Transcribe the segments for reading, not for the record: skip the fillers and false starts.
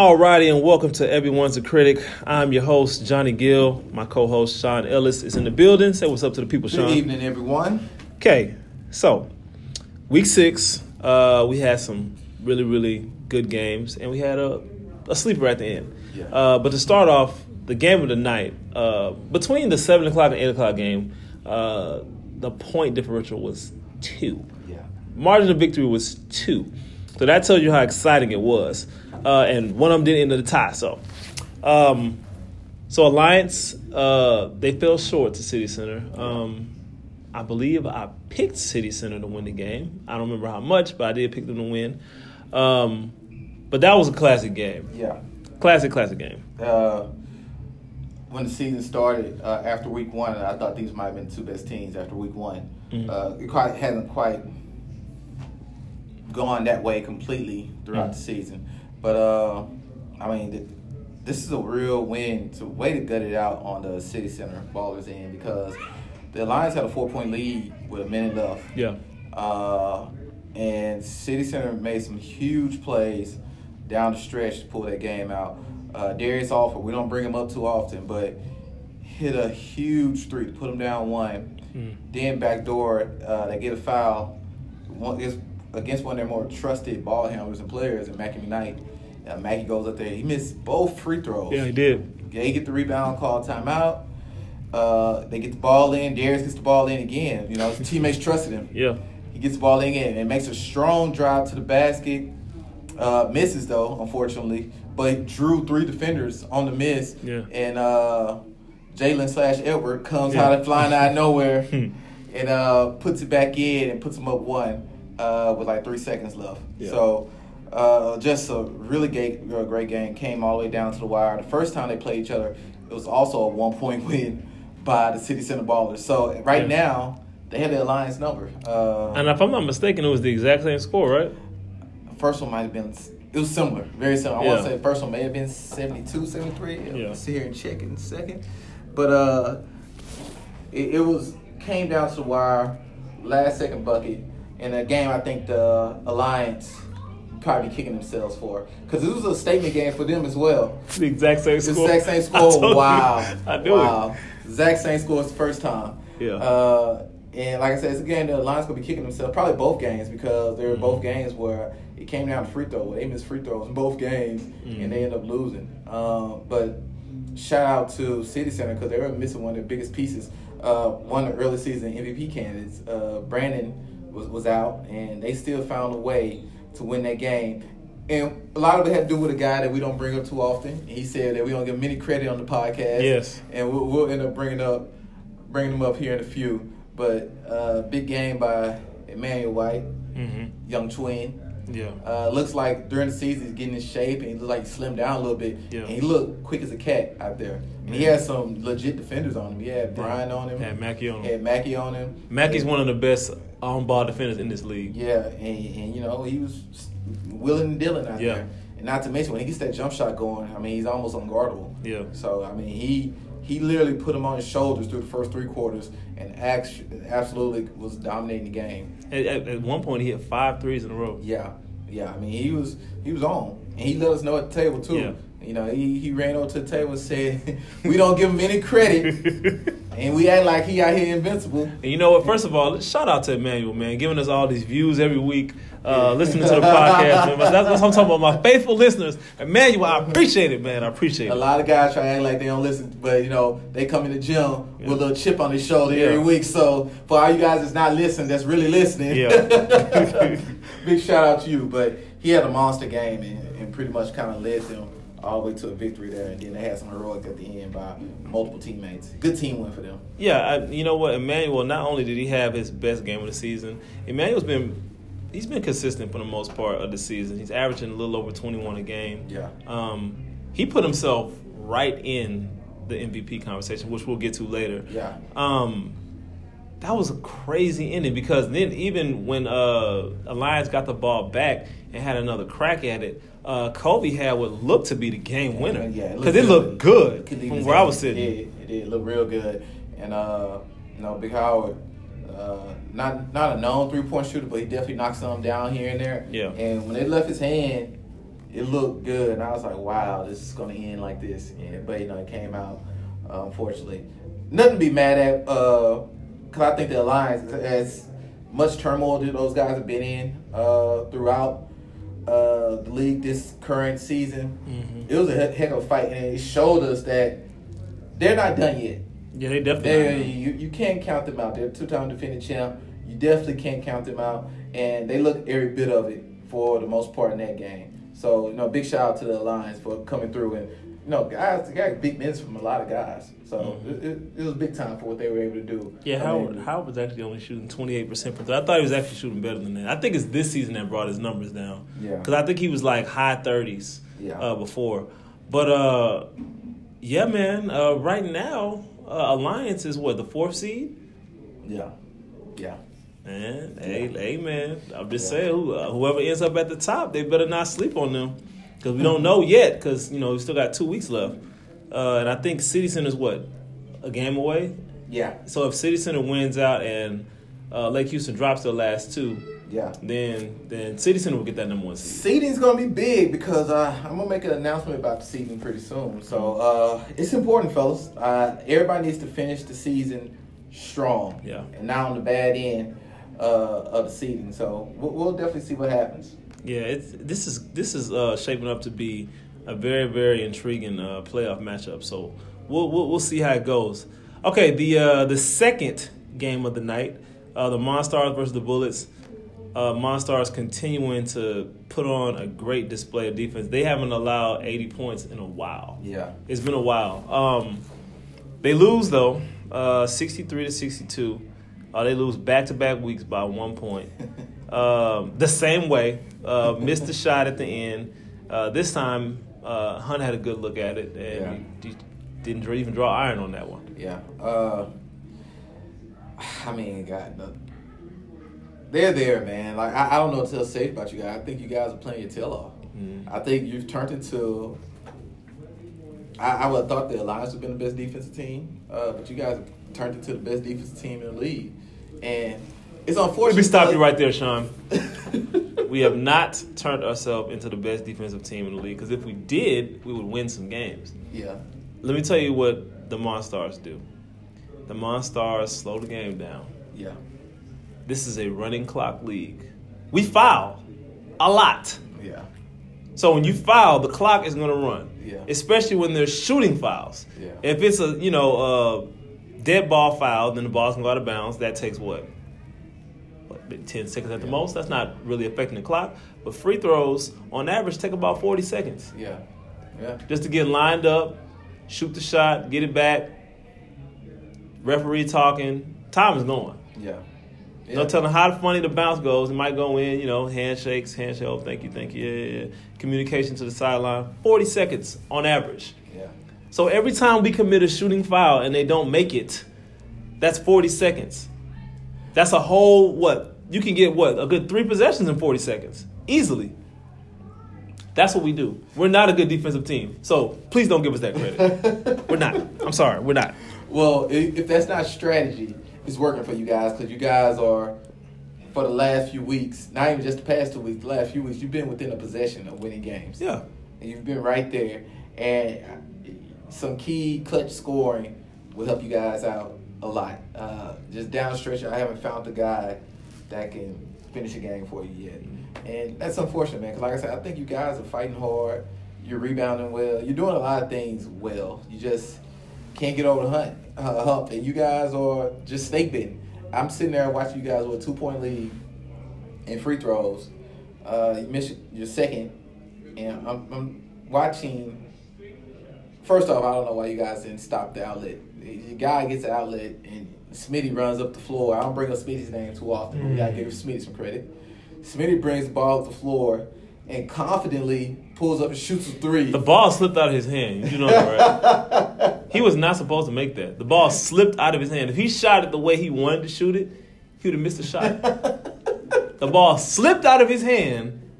Alrighty, and welcome to Everyone's a Critic. I'm your host, Johnny Gill. My co-host, Sean Ellis, is in the building. Say what's up to the people, Sean. Good evening, everyone. Okay, so week six, we had some really, really good games, and we had a sleeper at the end. Yeah. But to start off, the game of the night, between the 7 o'clock and 8 o'clock game, the point differential was 2. Yeah. Margin of victory was 2. So that tells you how exciting it was. And one of them didn't end in a tie. So Alliance, they fell short to City Center. I believe I picked City Center to win the game. I don't remember how much, but I did pick them to win. But that was a classic game. Yeah. Classic game. When the season started, after week one, I thought these might have been the two best teams after week one. Mm-hmm. It hasn't quite gone that way completely throughout the season. But, I mean, this is a real win. It's a way to gut it out on the City Center ballers end because the Lions had a 4-point lead with a minute left. Yeah. And City Center made some huge plays down the stretch to pull that game out. Darius Alford, we don't bring him up too often, but hit a huge three to put him down one. Mm. Then backdoor, they get a foul. It's against one of their more trusted ball handlers and players, and Mackie McKnight. Mackie goes up there. He missed both free throws. Yeah, he did. They get the rebound, call timeout. They get the ball in. Darius gets the ball in again. You know, his teammates trusted him. Yeah. He gets the ball in again and makes a strong drive to the basket. Misses, though, unfortunately. But drew three defenders on the miss. Yeah. And Jalen/Edward comes out of flying out of nowhere and puts it back in and puts him up one. With like 3 seconds left. Yeah. So just a really great game. Came all the way down to the wire. The first time they played each other, it was also a one-point win by the City Center Ballers. So right now, they had the Alliance number. And if I'm not mistaken, it was the exact same score, right? First one might have been – it was similar, very similar. I want to say the first one may have been 72, 73. I'll sit here and check it in a second. But it was came down to the wire, last-second bucket. And a game I think the Alliance probably kicking themselves for. Because it was a statement game for them as well. The exact same score. The exact same score. Wow. I knew it. Exact same score as the first time. Yeah. And like I said, it's a game the Alliance going to be kicking themselves. Probably both games because there were both games where it came down to free throw. They missed free throws in both games, and they end up losing. But shout out to City Center because they were missing one of their biggest pieces. One of the early season MVP candidates, Brandon, was out, and they still found a way to win that game. And a lot of it had to do with a guy that we don't bring up too often. He said that we don't give him any credit on the podcast. Yes. And we'll end up bringing him up here in a few. But big game by Emmanuel White, young twin. Yeah. Looks like during the season he's getting in shape, and he looks like he slimmed down a little bit. Yeah. And he looked quick as a cat out there. And he had some legit defenders on him. He had Brian on him. Had Mackie on him. Mackie's one of the best on-ball defenders in this league. Yeah, and you know, he was willing and dealing out there. And not to mention, when he gets that jump shot going, I mean, he's almost unguardable. Yeah. So, I mean, he literally put him on his shoulders through the first three quarters and absolutely was dominating the game. At one point, he hit 5 threes in a row. Yeah, yeah. I mean, he was on. And he let us know at the table, too. Yeah. You know, he ran over to the table and said, we don't give him any credit. And we act like he out here invincible. And you know what? First of all, shout out to Emmanuel, man, giving us all these views every week, listening to the podcast. That's what I'm talking about. My faithful listeners. Emmanuel, I appreciate it, man. I appreciate it. A lot of guys try to act like they don't listen, but, you know, they come in the gym with a little chip on their shoulder every week. So, for all you guys that's not listening, that's really listening, big shout out to you. But he had a monster game and pretty much kind of led them all the way to a victory there, and then they had some heroics at the end by multiple teammates. Good team win for them. Yeah, you know what, Emmanuel, not only did he have his best game of the season, he's been consistent for the most part of the season. He's averaging a little over 21 a game. Yeah. He put himself right in the MVP conversation, which we'll get to later. Yeah. That was a crazy ending because then even when Alliance got the ball back and had another crack at it, Kobe had what looked to be the game winner. Yeah, because it looked good from where I was sitting. It did look real good. And, you know, Big Howard, not a known three-point shooter, but he definitely knocked some down here and there. Yeah. And when they left his hand, it looked good, and I was like, wow, this is going to end like this. Yeah, but, you know, it came out, unfortunately. Nothing to be mad at, because I think the Alliance, as much turmoil that those guys have been in throughout the league this current season, it was a heck of a fight, and it showed us that they're not done yet. Yeah, they definitely. You can't count them out. They're a two-time defending champ. You definitely can't count them out, and they looked every bit of it for the most part in that game. So, you know, big shout out to the Alliance for coming through, and you know, guys, they got big minutes from a lot of guys. So it was big time for what they were able to do. Yeah, Howard was actually only shooting 28%. I thought he was actually shooting better than that. I think it's this season that brought his numbers down. Yeah, because I think he was like high 30s. Yeah. Before, but yeah, man. Right now, Alliance is what, the 4th seed. Yeah. Yeah. Man, hey, man. I'm just saying, whoever ends up at the top, they better not sleep on them, because we don't know yet. Because, you know, we still got 2 weeks left, and I think City Center is what, a game away. Yeah. So if City Center wins out and Lake Houston drops their last two, then City Center will get that number 1 seed. Seeding's gonna be big, because I'm gonna make an announcement about the seeding pretty soon. So it's important, fellas. Everybody needs to finish the season strong. Yeah. And not on the bad end of the season. So we'll definitely see what happens. Yeah, this is shaping up to be a very, very intriguing playoff matchup. So we'll see how it goes. Okay, the second game of the night, the Monstars versus the Bullets. Monstars continuing to put on a great display of defense. They haven't allowed 80 points in a while. Yeah, it's been a while. They lose though, 63-62. They lose back-to-back weeks by 1 point. The same way, missed the shot at the end. This time, Hunt had a good look at it, and he didn't even draw iron on that one. Yeah. I mean, God, no. They're there, man. Like, I don't know what to tell safe about you guys. I think you guys are playing your tail off. I think you've turned into I would have thought the Alliance would have been the best defensive team, but you guys turned into the best defensive team in the league. And it's unfortunate. Let me stop you right there, Sean. We have not turned ourselves into the best defensive team in the league, because if we did, we would win some games. Yeah. Let me tell you what the Monstars do. The Monstars slow the game down. Yeah. This is a running clock league. We foul a lot. Yeah. So when you foul, the clock is going to run. Yeah. Especially when they're shooting fouls. Yeah. If it's a dead ball foul, then the ball's going to go out of bounds. That takes what 10 seconds at the most? That's not really affecting the clock. But free throws, on average, take about 40 seconds. Yeah. Yeah. Just to get lined up, shoot the shot, get it back, referee talking, time is going. Yeah. Yeah. No telling how funny the bounce goes. It might go in, handshake, oh, thank you, yeah. Communication to the sideline, 40 seconds on average. Yeah. So every time we commit a shooting foul and they don't make it, that's 40 seconds. That's a whole, you can get a good 3 possessions in 40 seconds, easily. That's what we do. We're not a good defensive team, so please don't give us that credit. We're not. I'm sorry, we're not. Well, if that's not strategy, it's working for you guys, because you guys are, for the last few weeks, not even just the past 2 weeks, the last few weeks, you've been within a possession of winning games. Yeah. And you've been right there. And some key clutch scoring will help you guys out a lot. Just down stretch, I haven't found the guy that can finish a game for you yet. And that's unfortunate, man, because like I said, I think you guys are fighting hard. You're rebounding well. You're doing a lot of things well. You just can't get over the hump, and you guys are just snake bitten. I'm sitting there watching you guys with a 2-point lead and free throws. You missed your second, and I'm watching. First off, I don't know why you guys didn't stop the outlet. Your guy gets the outlet, and Smitty runs up the floor. I don't bring up Smitty's name too often, but we gotta give Smitty some credit. Smitty brings the ball up the floor and confidently pulls up and shoots a three. The ball slipped out of his hand. You know that, right? He was not supposed to make that. The ball slipped out of his hand. If he shot it the way he wanted to shoot it, he would have missed the shot. The ball slipped out of his hand,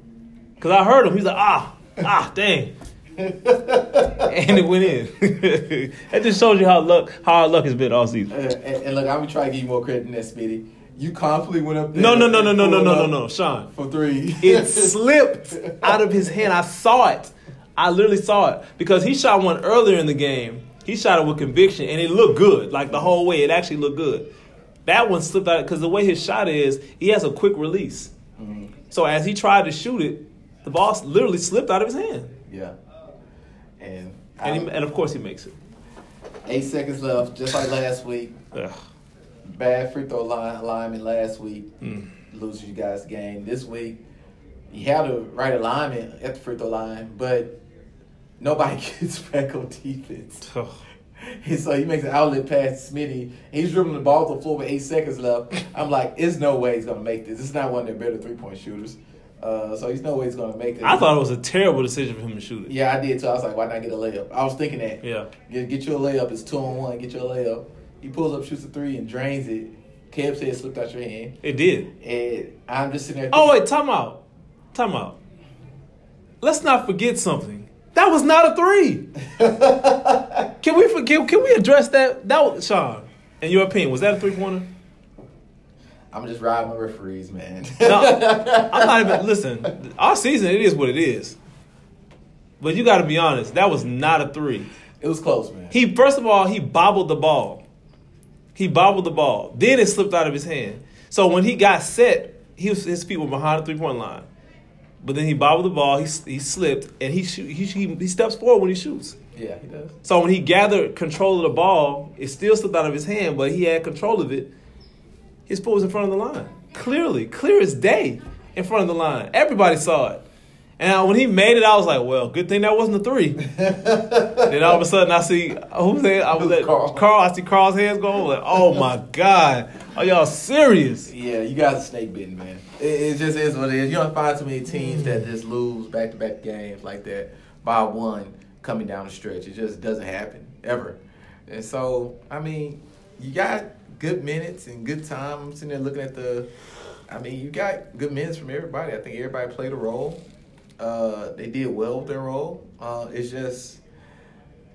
because I heard him. He's like, dang. And it went in. That just shows you how hard luck has been all season. And look, I'm going to try to give you more credit than that, Smitty. You confidently went up there. No, Sean. For three. It slipped out of his hand. I saw it. I literally saw it. Because he shot one earlier in the game. He shot it with conviction, and it looked good. Like, the whole way, it actually looked good. That one slipped out because the way his shot is, he has a quick release. Mm-hmm. So as he tried to shoot it, the ball literally slipped out of his hand. Yeah. And of course he makes it. 8 seconds left, just like last week. Ugh. Bad free throw line alignment last week. Loses you guys the game. This week, you had the right alignment at the free throw line, but nobody gets back on defense. And so he makes an outlet pass to Smitty. He's dribbling the ball to the floor with 8 seconds left. I'm like, there's no way he's going to make this. It's not one of their better three-point shooters. So he's no way he's going to make it. I thought it was a terrible decision for him to shoot it. Yeah, I did too. I was like, why not get a layup? I was thinking that. Yeah. Get you a layup. It's 2-on-1. Get you a layup. He pulls up, shoots a three, and drains it. Kev said it slipped out your hand. It did. And I'm just sitting there thinking, oh, wait, time out. Let's not forget something. That was not a three. Can we address that? Sean, in your opinion, was that a three-pointer? I'm just riding with referees, man. No, I'm not even. Listen, our season, it is what it is. But you got to be honest, that was not a three. It was close, man. First of all, he bobbled the ball. Then it slipped out of his hand. So when he got set, his feet were behind the three-point line. But then he bobbled the ball, he slipped, and he steps forward when he shoots. Yeah, he does. So when he gathered control of the ball, it still slipped out of his hand, but he had control of it. His foot was in front of the line. Clearly, clear as day, in front of the line. Everybody saw it. And when he made it, I was like, well, good thing that wasn't a three. Then all of a sudden, I see I see Carl's hands go over. Like, oh, my God. Are y'all serious? Yeah, you guys are snake bitten, man. It just is what it is. You don't find too many teams that just lose back-to-back games like that by one coming down the stretch. It just doesn't happen, ever. And so, I mean, you got good minutes and good time. I'm sitting there looking at you got good minutes from everybody. I think everybody played a role. They did well with their role. It's just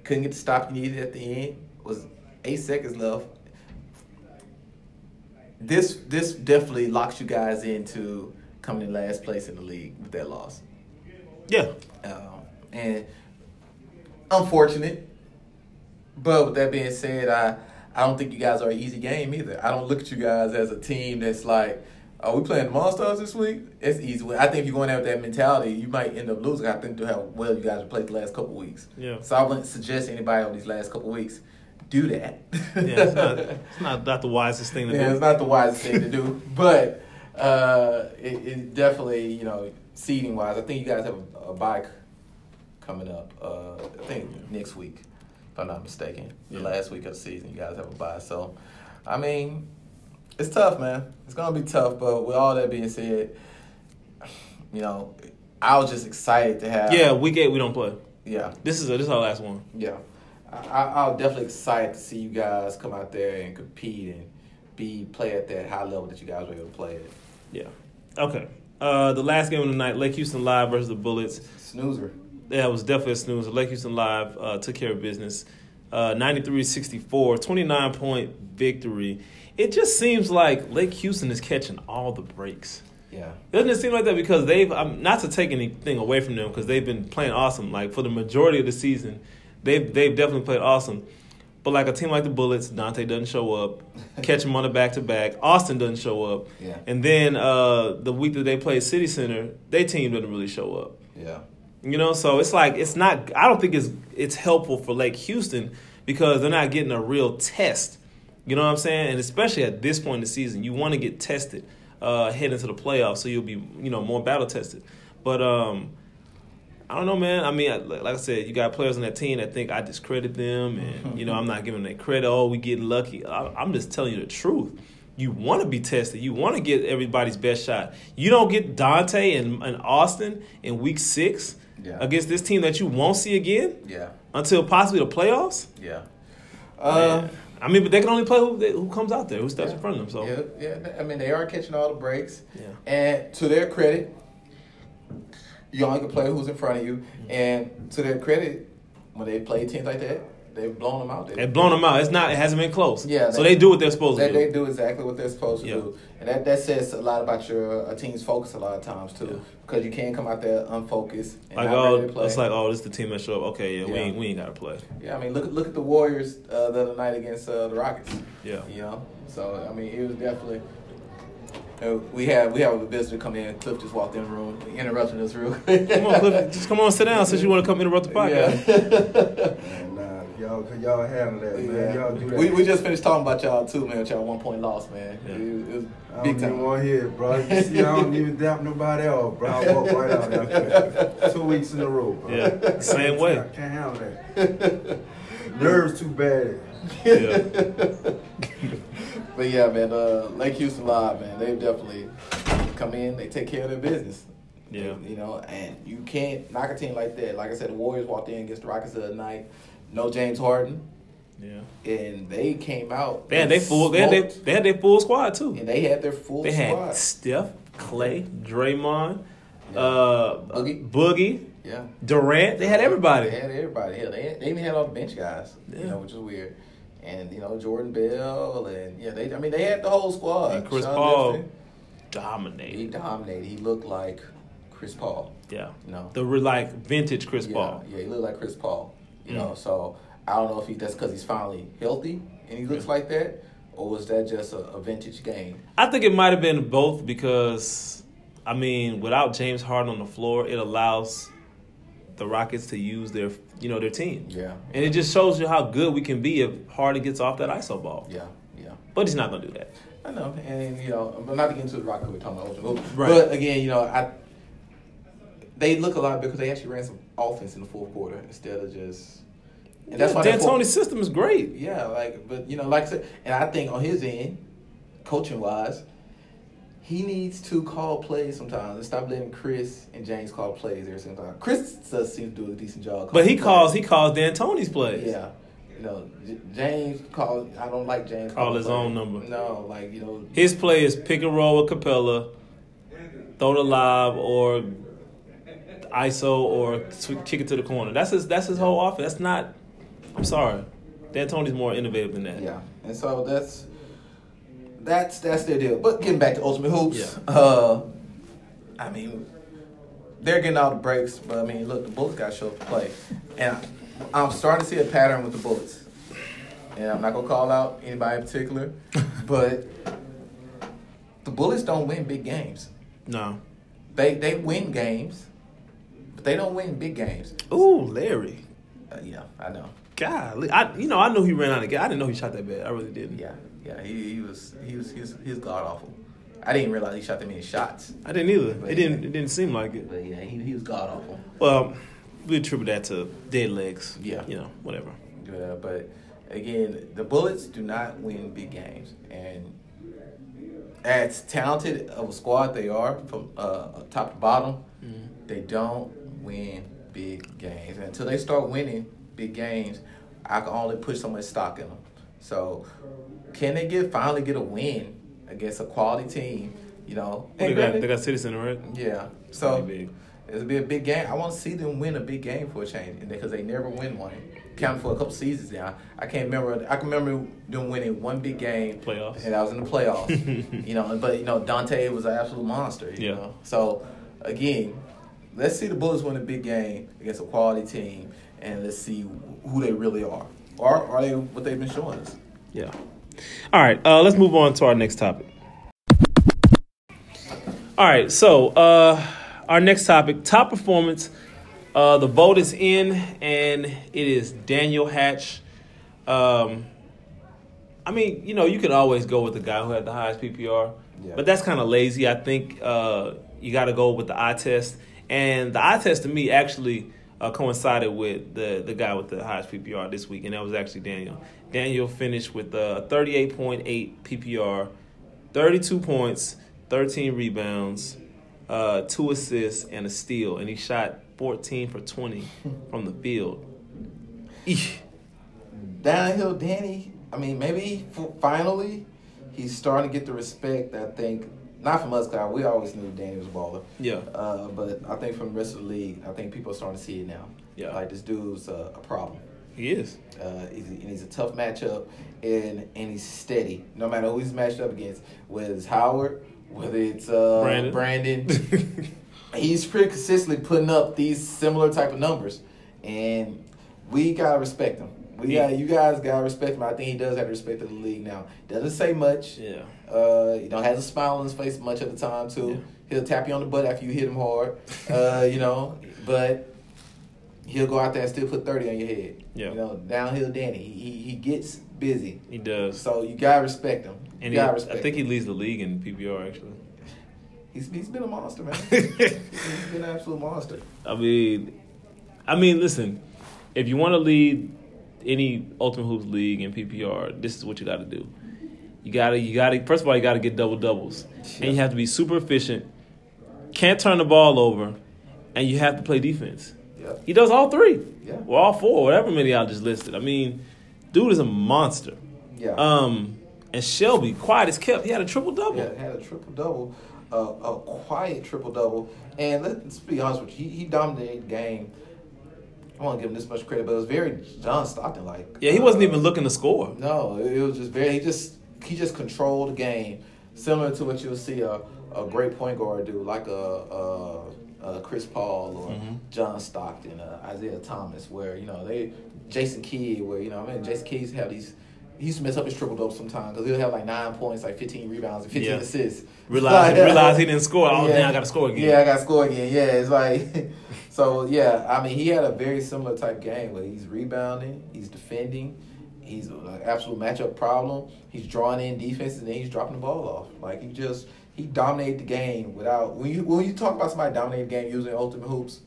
couldn't get the stop you needed at the end. It was 8 seconds left. This definitely locks you guys into coming in last place in the league with that loss. Yeah. And unfortunate. But with that being said, I don't think you guys are an easy game either. I don't look at you guys as a team that's like, oh, we playing the Monstars this week? It's easy. I think if you're going out with that mentality, you might end up losing. I think to how well you guys have played the last couple weeks. Yeah. So I wouldn't suggest anybody over these last couple weeks do that. Yeah, it's not the wisest thing to do. Yeah, it's not the wisest thing to do. But it definitely, seeding-wise, I think you guys have a bye coming up, next week, if I'm not mistaken. Yeah. The last week of the season, you guys have a bye. So, I mean, it's tough, man. It's going to be tough. But with all that being said, I was just excited to have. Yeah, week 8 we don't play. Yeah. This is our last one. Yeah. I was definitely excited to see you guys come out there and compete and play at that high level that you guys were able to play at. Yeah. Okay. The last game of the night, Lake Houston Live versus the Bullets. Snoozer. Yeah, it was definitely a snoozer. Lake Houston Live took care of business. 93-64, 29-point victory. It just seems like Lake Houston is catching all the breaks. Yeah. Doesn't it seem like that? Because not to take anything away from them, because they've been playing awesome. Like, for the majority of the season, they've definitely played awesome. But like a team like the Bullets, Dante doesn't show up. Catch him on a back-to-back. Austin doesn't show up. Yeah. And then the week that they played City Center, their team doesn't really show up. Yeah. So it's like it's not – I don't think it's helpful for Lake Houston because they're not getting a real test. You know what I'm saying? And especially at this point in the season, you want to get tested heading into the playoffs so you'll be, more battle-tested. But I don't know, man. I mean, like I said, you got players on that team that think I discredit them and, I'm not giving them that credit. Oh, we getting lucky. I'm just telling you the truth. You want to be tested. You want to get everybody's best shot. You don't get Dante and Austin in week 6 against this team that you won't see again until possibly the playoffs. Yeah. But they can only play who comes out there, who steps in front of them. So they are catching all the breaks. Yeah. And to their credit, you only can play who's in front of you. And to their credit, when they play teams like that, they've blown them out. They've blown them out. It's not. It hasn't been close. Yeah. So they do what they're supposed to do. They do exactly what they're supposed to do. And that says a lot about your team's focus a lot of times, too. Yeah. Because you can't come out there unfocused and like, not ready to play. It's like, oh, this is the team that showed up. Okay, we ain't got to play. Yeah, I mean, look at the Warriors the other night against the Rockets. Yeah. You know? So, I mean, it was definitely... We have a visitor come in. Cliff just walked in the room, interrupting us real quick. Come on, Cliff. Just come on, sit down since you want to come interrupt the podcast. Yeah. Y'all handle that, man. Y'all do that. We just finished talking about y'all, too, man. Y'all 1-point loss, man. Yeah. It was big time. I don't even want to hear it, bro. You see, I don't even doubt nobody else, bro. I walk right out after 2 weeks in a row, bro. Yeah, same way. I can't handle that. Nerves too bad. Yeah. But, yeah, man, Lake Houston Live, man, they definitely come in, they take care of their business. Yeah. You know, and you can't knock a team like that. Like I said, the Warriors walked in against the Rockets the other night. No James Harden. Yeah. And they came out. They had their full squad, too. And they had their full squad. They had Steph, Clay, Draymond, Boogie. Yeah. Durant. They had everybody. Yeah, they even had all the bench guys, you know, which is weird. And, you know, Jordan Bell, and, they had the whole squad. And Chris Paul dominated. He dominated. He looked like Chris Paul. Yeah. You know? The, like, vintage Chris Paul. Yeah, he looked like Chris Paul. You know, so I don't know if that's because he's finally healthy and he looks like that, or was that just a vintage game? I think it might have been both because, I mean, without James Harden on the floor, it allows the Rockets to use their – you know, their team. Yeah. And it just shows you how good we can be if Harden gets off that ISO ball. Yeah. But he's not going to do that. I know. And, you know, but not to get into the Rockets we're talking about Ultimate Hoops. Right. But, again, you know, they look a lot because they actually ran some offense in the fourth quarter instead of just – and that's why D'Antoni's system is great. Yeah, like – but, you know, like I said, and I think on his end, coaching-wise, he needs to call plays sometimes and stop letting Chris and James call plays every single time. Chris does seem to do a decent job. But he calls D'Antoni's plays. Yeah. You know, James calls – I don't like James calling his own number. No, like, you know. His play is pick and roll with Capella, throw the lob or ISO or kick it to the corner. That's his whole offense. That's not – I'm sorry. D'Antoni's more innovative than that. Yeah. And so That's their deal. But getting back to Ultimate Hoops, I mean, they're getting all the breaks. But, I mean, look, the Bullets got to show up to play. And I'm starting to see a pattern with the Bullets. And I'm not going to call out anybody in particular. But the Bullets don't win big games. No. They win games, but they don't win big games. Ooh, Larry. Yeah, I know. God, I knew he ran out of gas. I didn't know he shot that bad. I really didn't. Yeah, he was god awful. I didn't realize he shot that many shots. I didn't either. It didn't seem like it. But yeah, he was god awful. Well, we attribute that to dead legs. Yeah, you know, whatever. Yeah, but again, the Bullets do not win big games, and as talented of a squad they are from top to bottom, they don't win big games. And until they start winning big games, I can only put so much stock in them. So, can they finally get a win against a quality team? You know, they got City Center, right? Yeah. So it'll be a big game. I want to see them win a big game for a change, because they never win one. Counting for a couple seasons now, I can't remember. I can remember them winning one big game, playoffs, and I was in the playoffs. You know, but you know Dante was an absolute monster. You know? So again, let's see the Bullets win a big game against a quality team, and let's see who they really are. Or are they what they've been showing us? Yeah. All right, let's move on to our next topic. All right, so our next topic, top performance. The vote is in, and it is Daniel Hatch. I mean, you know, you could always go with the guy who had the highest PPR, but that's kind of lazy. I think you got to go with the eye test. And the eye test, to me, actually coincided with the guy with the highest PPR this week, and that was actually Daniel. Daniel finished with 38.8 PPR, 32 points, 13 rebounds, 2 assists, and a steal. And he shot 14 for 20 from the field. Eesh. Downhill Danny, I mean, maybe finally he's starting to get the respect, I think. Not from us, guys. We always knew Danny was a baller. Yeah. But I think from the rest of the league, I think people are starting to see it now. Yeah. Like, this dude's a problem. He is. He's a tough matchup, and he's steady. No matter who he's matched up against, whether it's Howard, whether it's Brandon he's pretty consistently putting up these similar type of numbers, and we gotta respect him. You guys gotta respect him. I think he does have respect of the league now. Doesn't say much. Yeah. You know, has a smile on his face much of the time too. Yeah. He'll tap you on the butt after you hit him hard. You know, but he'll go out there and still put 30 on your head. Yeah. You know, downhill Danny. He gets busy. He does. So you gotta respect him. And I think he leads the league in PPR actually. He's been a monster, man. He's been an absolute monster. I mean, listen, if you want to lead any Ultimate Hoops league in PPR, this is what you got to do. You got to. First of all, you got to get double doubles, and you have to be super efficient. Can't turn the ball over, and you have to play defense. Yep. He does all three, or all four, whatever many I just listed. I mean, dude is a monster. Yeah. And Shelby, quiet as kept. He had a triple double. Yeah, had a triple double. A quiet triple double. And let's be honest with you, he dominated the game. I won't give him this much credit, but it was very John Stockton-like. Yeah, he wasn't even looking to score. No, it was just very. He just controlled the game, similar to what you'll see a great point guard do, like a Chris Paul or John Stockton, Isaiah Thomas, where Jason Kidd, where Jason Kidd have these. He used to mess up his triple double sometimes because he'll have 9 points, 15 rebounds, and 15 assists. Realize he didn't score. Oh, damn, I got to score again. Yeah, I got to score again. Yeah, it's like. So, yeah, I mean, he had a very similar type game where he's rebounding, he's defending, he's an absolute matchup problem, he's drawing in defenses, and then he's dropping the ball off. Like, he dominated the game without – when you talk about somebody dominating the game using Ultimate Hoops,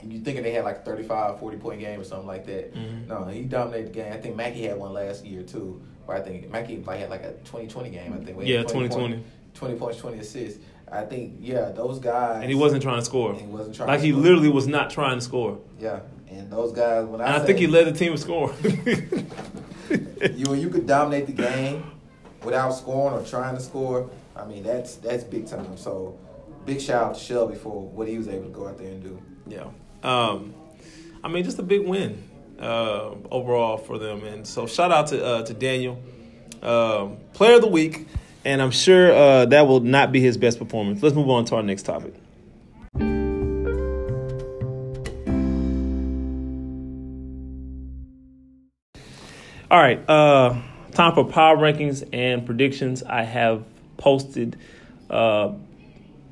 and you thinking they had 35, 40-point game or something like that. Mm-hmm. No, he dominated the game. I think Mackie had one last year, too, where I think Mackie had a 20-20 game, I think. Yeah, 20-20. 20 points, 20 assists. I think, those guys. And he wasn't trying to score. He wasn't trying. He literally was not trying to score. Yeah, and those guys. I think he led the team to score. When you could dominate the game without scoring or trying to score, I mean that's big time. So, big shout out to Shelby for what he was able to go out there and do. Yeah, I mean just a big win overall for them. And so shout out to Daniel, Player of the Week. And I'm sure that will not be his best performance. Let's move on to our next topic. All right, time for power rankings and predictions. I have posted our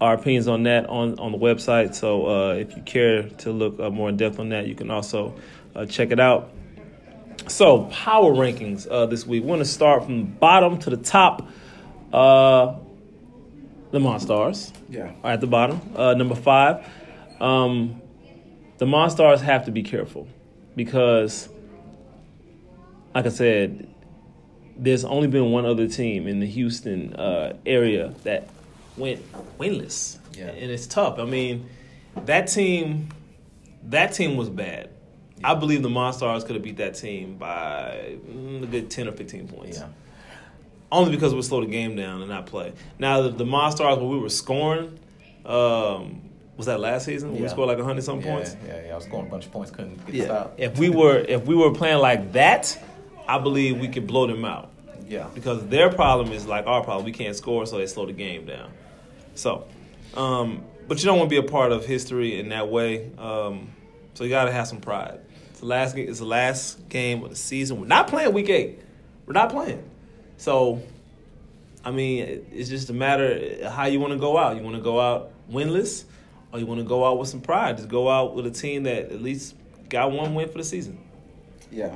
opinions on that on the website. So if you care to look more in depth on that, you can also check it out. So power rankings this week. We're going to start from the bottom to the top. The Monstars are at the bottom. Number 5, the Monstars have to be careful because, like I said, there's only been one other team in the Houston area that went winless, and it's tough. I mean, that team was bad. Yeah. I believe the Monstars could have beat that team by a good 10 or 15 points. Yeah. Only because we slowed the game down and not play. Now, the Monstars, when we were scoring, was that last season? We scored 100-something points? Yeah, I was scoring a bunch of points, couldn't get stopped. If we were playing like that, I believe we could blow them out. Yeah. Because their problem is like our problem. We can't score, so they slow the game down. So, but you don't want to be a part of history in that way. So you got to have some pride. It's the last game of the season. We're not playing week 8. We're not playing. So, I mean, it's just a matter of how you want to go out. You want to go out winless or you want to go out with some pride. Just go out with a team that at least got one win for the season. Yeah.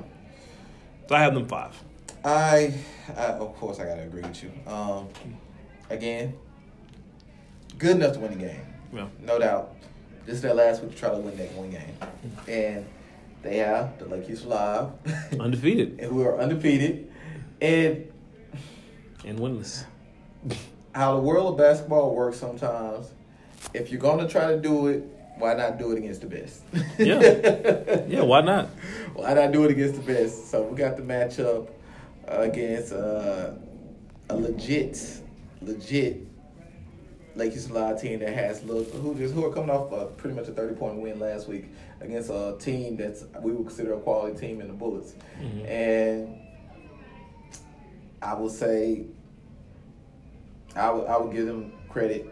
So I have them 5. I of course, I got to agree with you. Again, good enough to win the game. Yeah. No doubt. This is their last week to try to win that one game. And they have the Lake Houston Live. Undefeated. And we are undefeated. And winless. How the world of basketball works sometimes, if you're going to try to do it, why not do it against the best? Yeah. Yeah, why not? Why not do it against the best? So we got the matchup against a legit Lake Houston Live team that has who are coming off pretty much a 30-point win last week against a team that's we would consider a quality team in the Bullets. Mm-hmm. And I would say I would give them credit,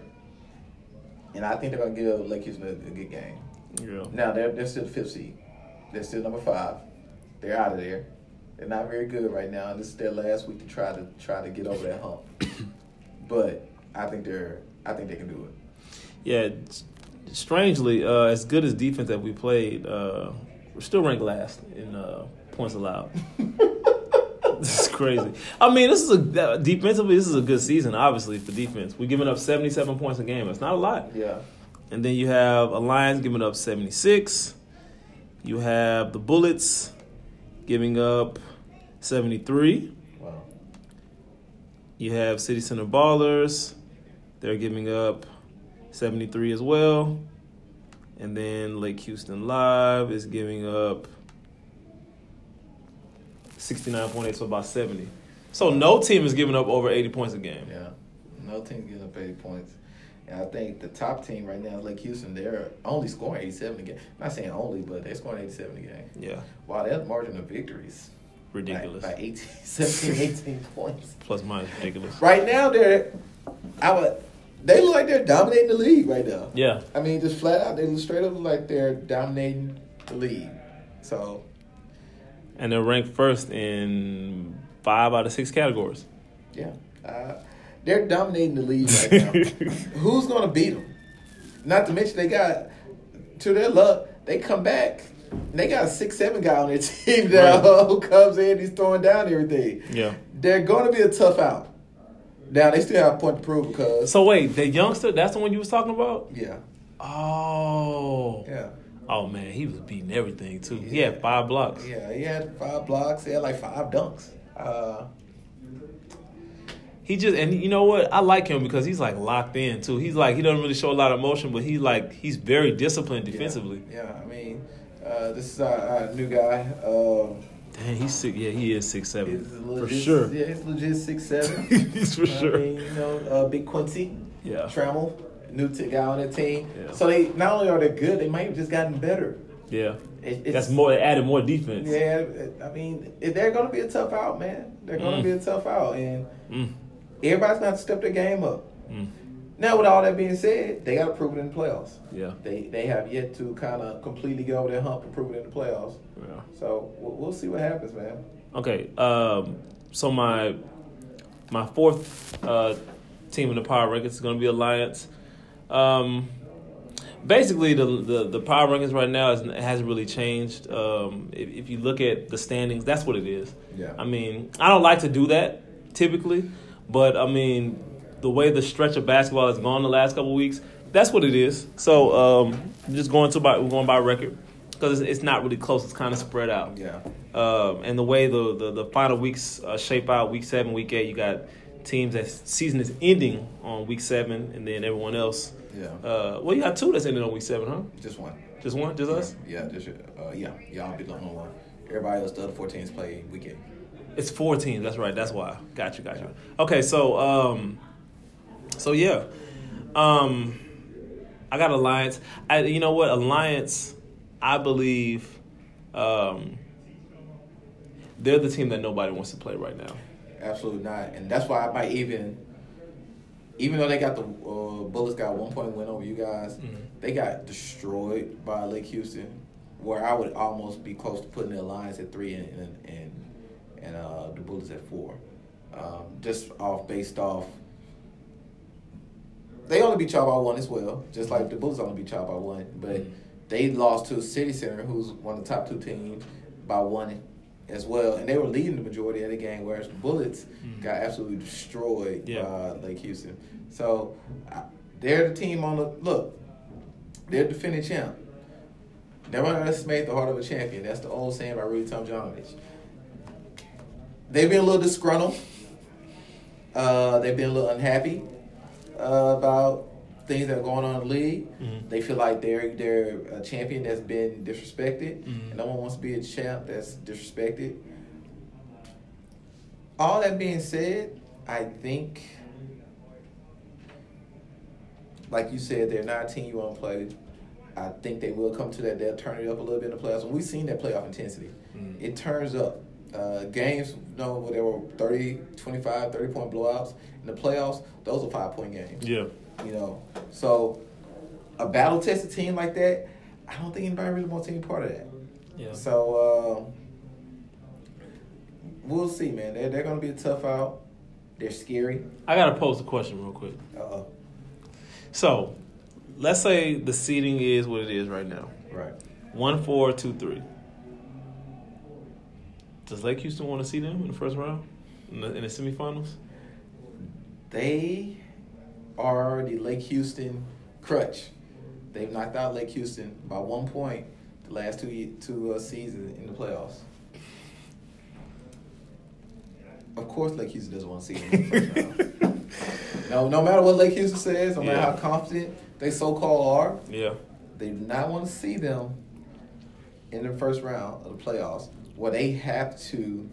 and I think they're going to give Lake Houston a good game. Yeah. Now, they're still the fifth seed. They're still number 5. They're out of there. They're not very good right now. This is their last week to try to get over that hump. But I think they can do it. Yeah, strangely, as good as defense that we played, we're still ranked last in points allowed. This is crazy. I mean, defensively, this is a good season, obviously, for defense. We're giving up 77 points a game. That's not a lot. Yeah. And then you have Alliance giving up 76. You have the Bullets giving up 73. Wow. You have City Center Ballers. They're giving up 73 as well. And then Lake Houston Live is giving up 69.8, so about 70. So no team is giving up over 80 points a game. Yeah, no team giving up 80 points. And I think the top team right now is Lake Houston. They're only scoring 87 a game. I'm not saying only, but they're scoring 87 a game. Yeah. Wow, that margin of victories. Ridiculous. By 17, 18 points. Plus minus ridiculous. Right now, they look like they're dominating the league right now. Yeah. I mean, just flat out, they straight up look like they're dominating the league. So. And they're ranked first in 5 out of 6 categories. Yeah. They're dominating the league right now. Who's going to beat them? Not to mention, they got, to their luck, they come back, and they got a 6'7" guy on their team that who comes in, he's throwing down everything. Yeah. They're going to be a tough out. Now, they still have a point to prove because. So, wait, the youngster, that's the one you was talking about? Yeah. Oh. Yeah. Oh, man, he was beating everything, too. Yeah. He had 5 blocks. Yeah, he had 5 blocks. He had, like, 5 dunks. He just, and you know what? I like him because he's, like, locked in, too. He's, like, he doesn't really show a lot of emotion, but he's very disciplined defensively. Yeah, I mean, this is our new guy. Dang, he's sick. Yeah, he is 6'7". For sure. Yeah, he's legit 6'7". He's for sure. I mean, you know, Big Quincy. Yeah. Trammell. New guy on their team. Yeah. So they not only are they good, they might have just gotten better. Yeah. That's more, added more defense. Yeah, I mean, they're going to be a tough out, man. They're going to be a tough out. And everybody's going to step their game up. Mm. Now, with all that being said, they got to prove it in the playoffs. Yeah. They have yet to kind of completely get over their hump and prove it in the playoffs. Yeah. So we'll see what happens, man. Okay. So my fourth team in the power rankings is going to be Alliance. Basically, the power rankings right now hasn't really changed. If you look at the standings, that's what it is. Yeah. I mean, I don't like to do that typically, but I mean, the way the stretch of basketball has gone the last couple of weeks, that's what it is. So just we're going by record because it's not really close. It's kind of spread out. Yeah. And the way the final weeks shape out, week 7, week 8, you got teams that season is ending on week 7, and then everyone else. Yeah. Well, you got 2 that's ending on week 7, huh? Just one. Just one? Just us? Yeah. Just y'all be the only one. Everybody else, the other 4 teams play week 8. It's 4 teams. That's right. That's why. Got you. Yeah. Okay. So yeah. I got Alliance. You know what? Alliance, I believe, they're the team that nobody wants to play right now. Absolutely not. And that's why I might even though they got the Bullets got 1-point win over you guys, they got destroyed by Lake Houston, where I would almost be close to putting the Alliance at 3 and the Bullets at 4. Just based off, they only beat y'all by 1 as well, just like the Bullets only beat y'all by 1. But they lost to City Center, who's one of the top 2 teams, by 1. As well, and they were leading the majority of the game, whereas the Bullets got absolutely destroyed by Lake Houston. So they're the team on the look. They're the defending champ. Never underestimate the heart of a champion. That's the old saying by Rudy Tomjanovich. They've been a little disgruntled. They've been a little unhappy about things that are going on in the league. They feel like they're a champion that's been disrespected, and no one wants to be a champ that's disrespected. All that being said, I think, like you said, they're not a team you want to play. I think they will come to that. They'll turn it up a little bit in the playoffs. And we've seen that playoff intensity. Mm. It turns up. Games, where there were 30, 25, 30-point blowouts. In the playoffs, those are five-point games. Yeah. So a battle-tested team like that, I don't think anybody really wants to be part of that. Yeah. So we'll see, man. They're going to be a tough out. They're scary. I got to pose a question real quick. Uh-oh. So let's say the seeding is what it is right now. Right. 1, 4, 2, 3. Does Lake Houston want to see them in the first round, in the semifinals? They are the Lake Houston crutch. They've knocked out Lake Houston by 1 point the last two seasons in the playoffs. Of course, Lake Houston doesn't want to see them in the first round. No matter what Lake Houston says, no matter how confident they so-called are, they do not want to see them in the first round of the playoffs, where they have to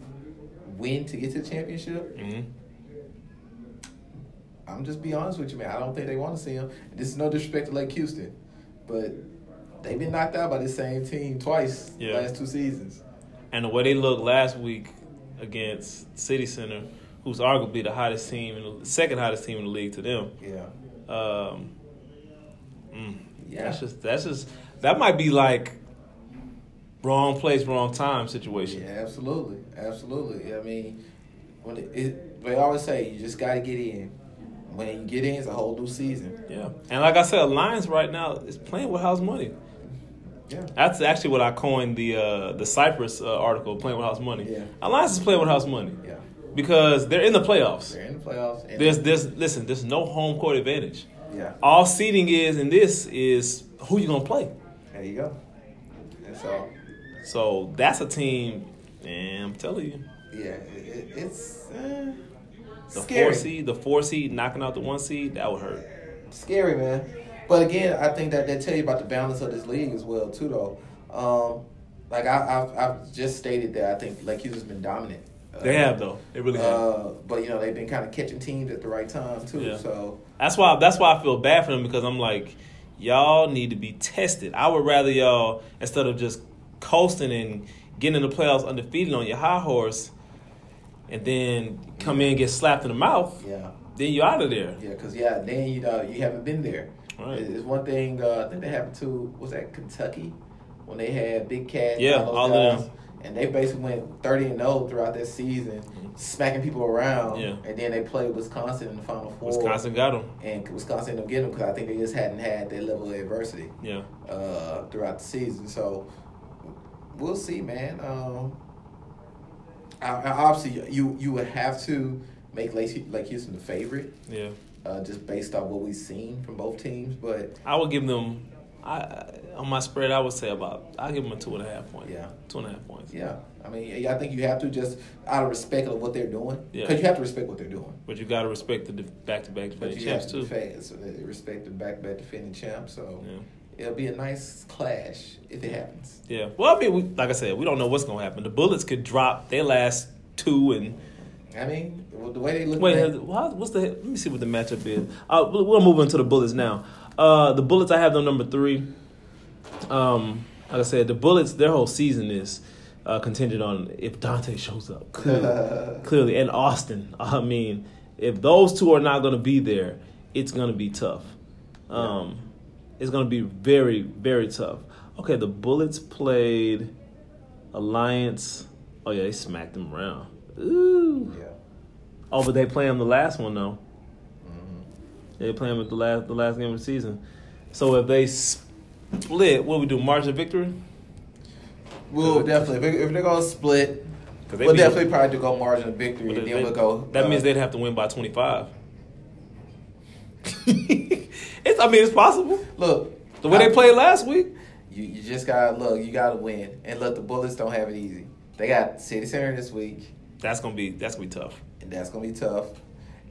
win to get to the championship. Mm-hmm. I'm just be honest with you, man. I don't think they want to see them. This is no disrespect to Lake Houston, but they've been knocked out by the same team twice the last two seasons. And the way they looked last week against City Center, who's arguably the hottest team, and the second hottest team in the league to them. Yeah. That's just that might be like wrong place, wrong time situation. Yeah, absolutely. I mean, when they always say you just got to get in. When you get in, it's a whole new season. Yeah, and like I said, Alliance right now is playing with house money. Yeah, that's actually what I coined the Cypress article, playing with house money. Yeah, Alliance is playing with house money. Yeah, because they're in the playoffs. There's no home court advantage. Yeah, all seeding is in this is who you gonna play. There you go. That's all. So that's a team, and I'm telling you. Yeah, it's. Scary. The 4 seed knocking out the 1 seed, that would hurt. Scary, man. But again, I think that they tell you about the balance of this league as well, too, though. I've just stated that I think Lake Houston's been dominant. They have, though. They really have. But they've been kind of catching teams at the right time too. Yeah. So that's why I feel bad for them, because I'm like, y'all need to be tested. I would rather y'all, instead of just coasting and getting in the playoffs undefeated on your high horse, and then come in and get slapped in the mouth, then you're out of there. Yeah, because, then you haven't been there. Right. It's one thing, I think that happened to, was that Kentucky? When they had Big Cat and all those guys. Them. And they basically went 30-0 throughout that season, smacking people around. Yeah. And then they played Wisconsin in the Final Four. Wisconsin got them. And Wisconsin ended up getting them because I think they just hadn't had that level of adversity throughout the season. So we'll see, man. Obviously, you would have to make Lake Houston the favorite. Yeah. Just based on what we've seen from both teams, but I would give them. On my spread, I would say I'll give them a 2.5 points. Yeah. 2.5 points. Yeah. I mean, I think you have to just out of respect of what they're doing. Yeah. Because you have to respect what they're doing. But you got to respect the back-to-back defending champs too. Respect the back-to-back defending champs. So. Yeah. It'll be a nice clash if it happens. Yeah. Well, I mean, like I said, we don't know what's going to happen. The Bullets could drop their last two and... I mean, the way they look... Let me see what the matchup is. We'll move into the Bullets now. The Bullets, I have them number 3. Like I said, the Bullets, their whole season is contingent on if Dante shows up. Clearly. And Austin. I mean, if those two are not going to be there, it's going to be tough. Yeah. It's going to be very, very tough. Okay, the Bullets played Alliance. Oh, yeah, they smacked them around. Ooh. Yeah. Oh, but they play them the last one, though. Mm-hmm. They play them at the last game of the season. So if they split, what do we do, margin of victory? We'll definitely. If they're going to split, we'll definitely probably go margin of victory. And then we'll go. That means they'd have to win by 25. It's possible. Look, the way they played last week, you just gotta look. You gotta win, and look, the Bullets don't have it easy. They got City Center this week. That's gonna be tough. And that's gonna be tough.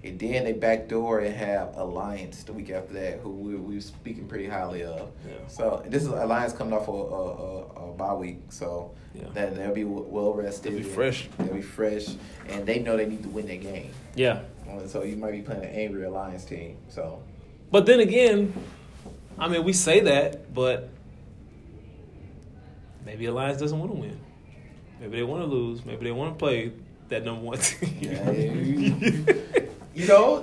And then they backdoor and have Alliance the week after that, who we were speaking pretty highly of. Yeah. So this is Alliance coming off a bye week, so that they'll be well rested. They'll be fresh. And they know they need to win that game. Yeah. And so you might be playing an angry Alliance team. So. But then again, I mean, we say that, but maybe Alliance doesn't want to win. Maybe they want to lose. Maybe they want to play that number one team. Yeah, you know,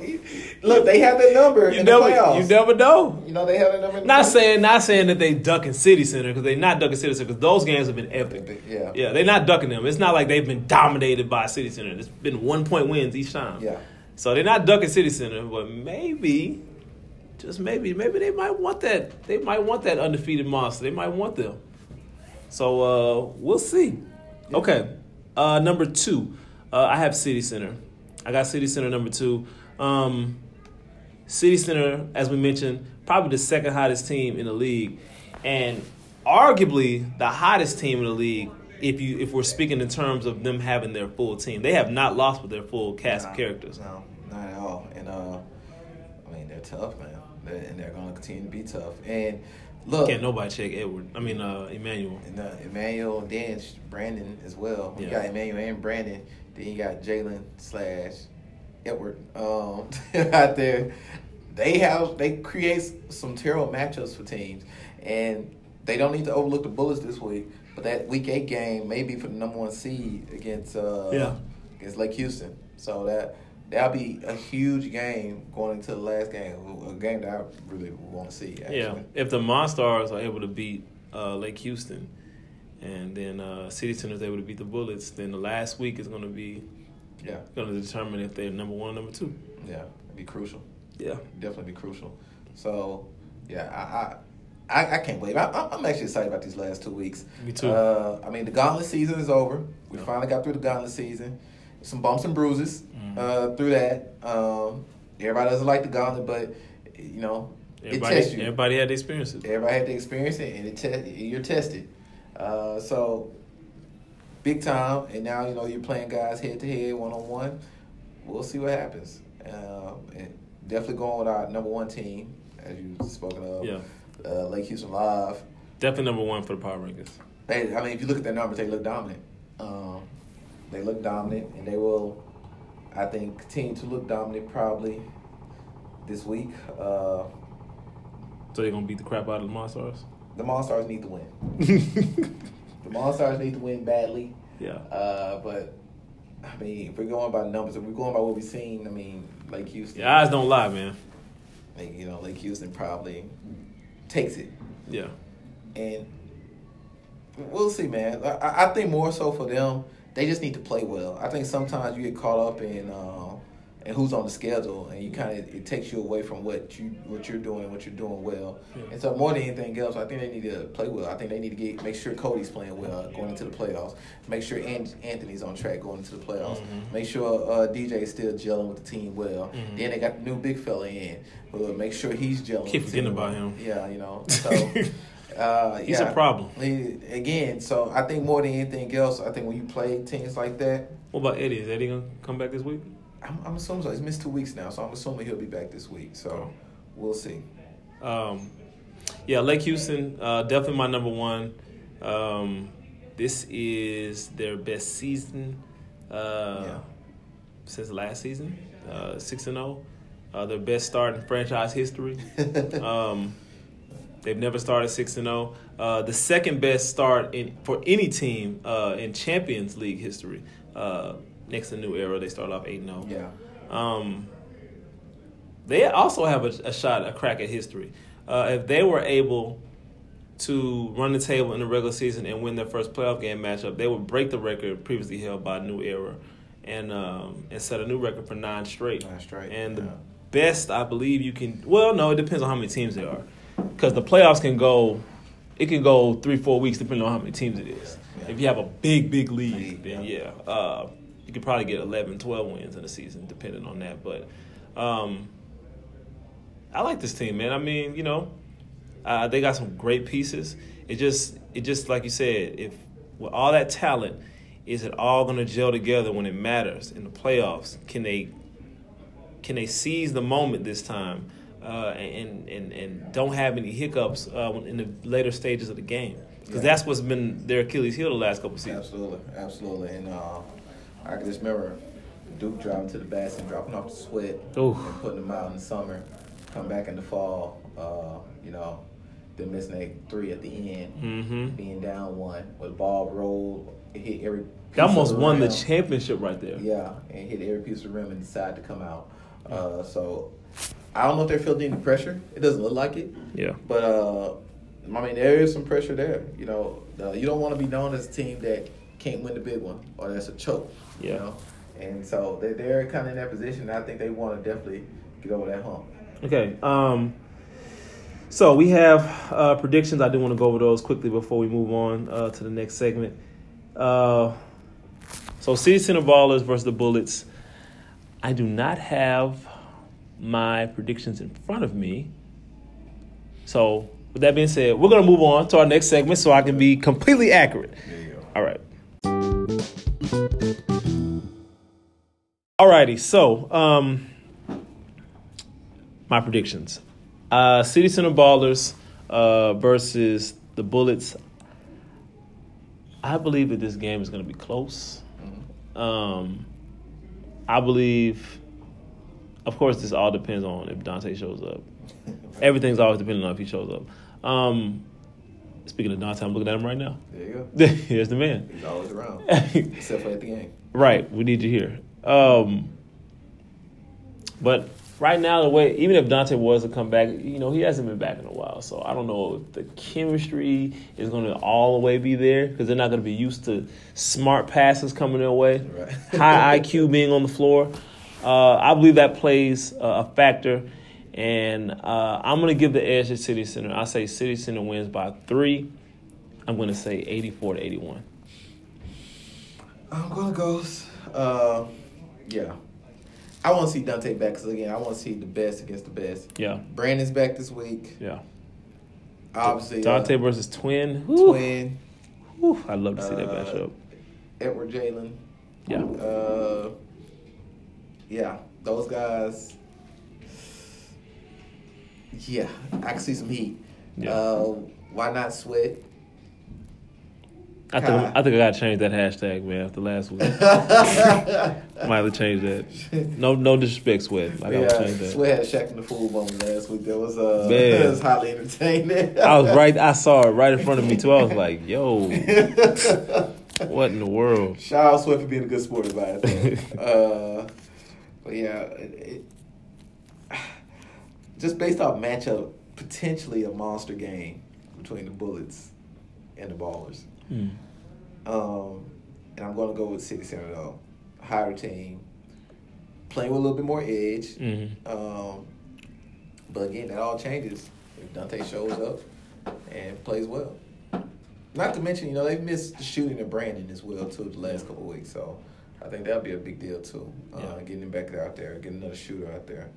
look, they have that number in the playoffs. You never know. You know, they have that number in the playoffs. Not saying that they ducking City Center, because they're not ducking City Center, because those games have been epic. Yeah, they're not ducking them. It's not like they've been dominated by City Center. It's been 1-point wins each time. Yeah. So they're not ducking City Center, but maybe, just maybe they might want that. They might want that undefeated monster. They might want them. So we'll see. Yeah. Okay. Number two, I have City Center. I got City Center number two. City Center, as we mentioned, probably the second hottest team in the league, and arguably the hottest team in the league if we're speaking in terms of them having their full team. They have not lost with their full cast of characters. No, not at all. And I mean, they're tough, man, and they're going to continue to be tough. And look, can't nobody check Edward. I mean, Emmanuel. And, Emmanuel, then Brandon as well. You got Emmanuel and Brandon. Then you got Jalen / Edward out there. They create some terrible matchups for teams, and they don't need to overlook the Bullets this week. But that Week 8 game may be for the number one seed against Lake Houston. So that'll be a huge game going into the last game, a game that I really want to see. Actually. Yeah, if the Monstars are able to beat Lake Houston, and then City Center is able to beat the Bullets, then the last week is going to be going to determine if they're number one or number two. Yeah, it'd be crucial. Yeah. It'd definitely be crucial. So, yeah, I can't believe it. I'm actually excited about these last 2 weeks. Me too. I mean, the gauntlet season is over. We finally got through the gauntlet season. Some bumps and bruises through that. Everybody doesn't like the gauntlet, but, you know, it tests you. Everybody had the experiences. Everybody had the experience, and you're tested. So, big time. And now, you know, you're playing guys head-to-head, one-on-one. We'll see what happens. And definitely going with our number one team, as you've spoken of. Yeah. Lake Houston Live. Definitely number one for the power rankings. I mean, if you look at their numbers, they look dominant. They look dominant, and they will, I think, continue to look dominant probably this week. So they're going to beat the crap out of the Monstars? The Monstars need to win. The Monstars need to win badly. Yeah. But, I mean, if we're going by numbers, if we're going by what we've seen, I mean, Lake Houston. Yeah, eyes don't lie, man. You know, Lake Houston probably takes it. Yeah. And we'll see, man. I think more so for them, they just need to play well. I think sometimes you get caught up in who's on the schedule, and you kind of, it takes you away from what you're doing well. Yeah. And so more than anything else, I think they need to play well. I think they need to make sure Cody's playing well going into the playoffs. Make sure Anthony's on track going into the playoffs. Mm-hmm. Make sure DJ's still gelling with the team well. Mm-hmm. Then they got the new big fella in. But make sure he's gelling. Keep forgetting about him. Yeah, you know. So he's a problem. So I think more than anything else, I think when you play teams like that. What about Eddie? Is Eddie gonna come back this week? I'm assuming so. He's missed 2 weeks now, so I'm assuming he'll be back this week. So we'll see. Lake Houston, definitely my number one. This is their best season since last season, 6-0. Their best start in franchise history. They've never started 6-0. The second best start for any team in Champions League history. Next to New Era, they start off 8-0. Yeah. They also have a crack at history. If they were able to run the table in the regular season and win their first playoff game matchup, they would break the record previously held by New Era and set a new record for 9 straight. And the best, I believe, you can – well, no, it depends on how many teams there are, because the playoffs can go – it can go 3-4 weeks depending on how many teams it is. Yeah. If you have a big league, then you could probably get 11-12 wins in a season, depending on that. But I like this team, man. I mean, you know, they got some great pieces. It just like you said, if with all that talent, is it all going to gel together when it matters in the playoffs? Can they seize the moment this time and don't have any hiccups in the later stages of the game? Because that's what's been their Achilles heel the last couple of seasons. Absolutely, and. I can just remember Duke driving to the basket, dropping off the sweat, and putting them out in the summer, come back in the fall, them missing that three at the end, being down one, with the ball rolled, it hit every piece of the rim. Almost won the championship right there. Yeah, and hit every piece of the rim and decided to come out. So I don't know if they're feeling any pressure. It doesn't look like it. Yeah. But, I mean, there is some pressure there. You know, you don't want to be known as a team that can't win the big one or that's a choke. Yeah. You know? And so they're kind of in that position, and I think they want to definitely get over that hump. Okay. So we have predictions. I do want to go over those quickly before we move on to the next segment. So City Center Ballers versus the Bullets. I do not have my predictions in front of me. So with that being said, we're going to move on to our next segment so I can be completely accurate. There you go. All right. Alrighty, so my predictions. City Center Ballers versus the Bullets. I believe that this game is going to be close. I believe, of course, this all depends on if Dante shows up. Everything's always depending on if he shows up. Speaking of Dante, I'm looking at him right now. There you go. Here's the man. He's always around, except for at the game. Right, we need you here. But right now, the way, even if Dante was to come back, you know, he hasn't been back in a while. So I don't know if the chemistry is going to all the way be there because they're not going to be used to smart passes coming their way, right. High IQ being on the floor. I believe that plays a factor. And I'm going to give the edge to City Center. I say City Center wins by 3. I'm going to say 84-81. I'm going to go. Yeah. I want to see Dante back because, again, I want to see the best against the best. Yeah. Brandon's back this week. Yeah. Obviously. Dante versus Twin. Woo. Twin. Woo. I'd love to see that matchup. Edward, Jalen. Yeah. Yeah. Those guys. Yeah. I can see some heat. Yeah. Why not sweat? I think I gotta change that hashtag, man. After last week, might have to change that. No disrespect, Sweat. Like, yeah, I gotta change that. Sweat had Shaq in the fool moment last week. That was highly entertaining. I was right. I saw it right in front of me too. I was like, yo, what in the world? Shout out Sweat for being a good sport about it. But yeah, it just based off matchup, potentially a monster game between the Bullets and the Ballers. And I'm going to go with City Center though. Higher team, playing with a little bit more edge. But again, that all changes if Dante shows up and plays well. Not to mention, you know, they've missed the shooting of Brandon as well too the last couple of weeks. So I think that'll be a big deal too. Getting him back out there, getting another shooter out there.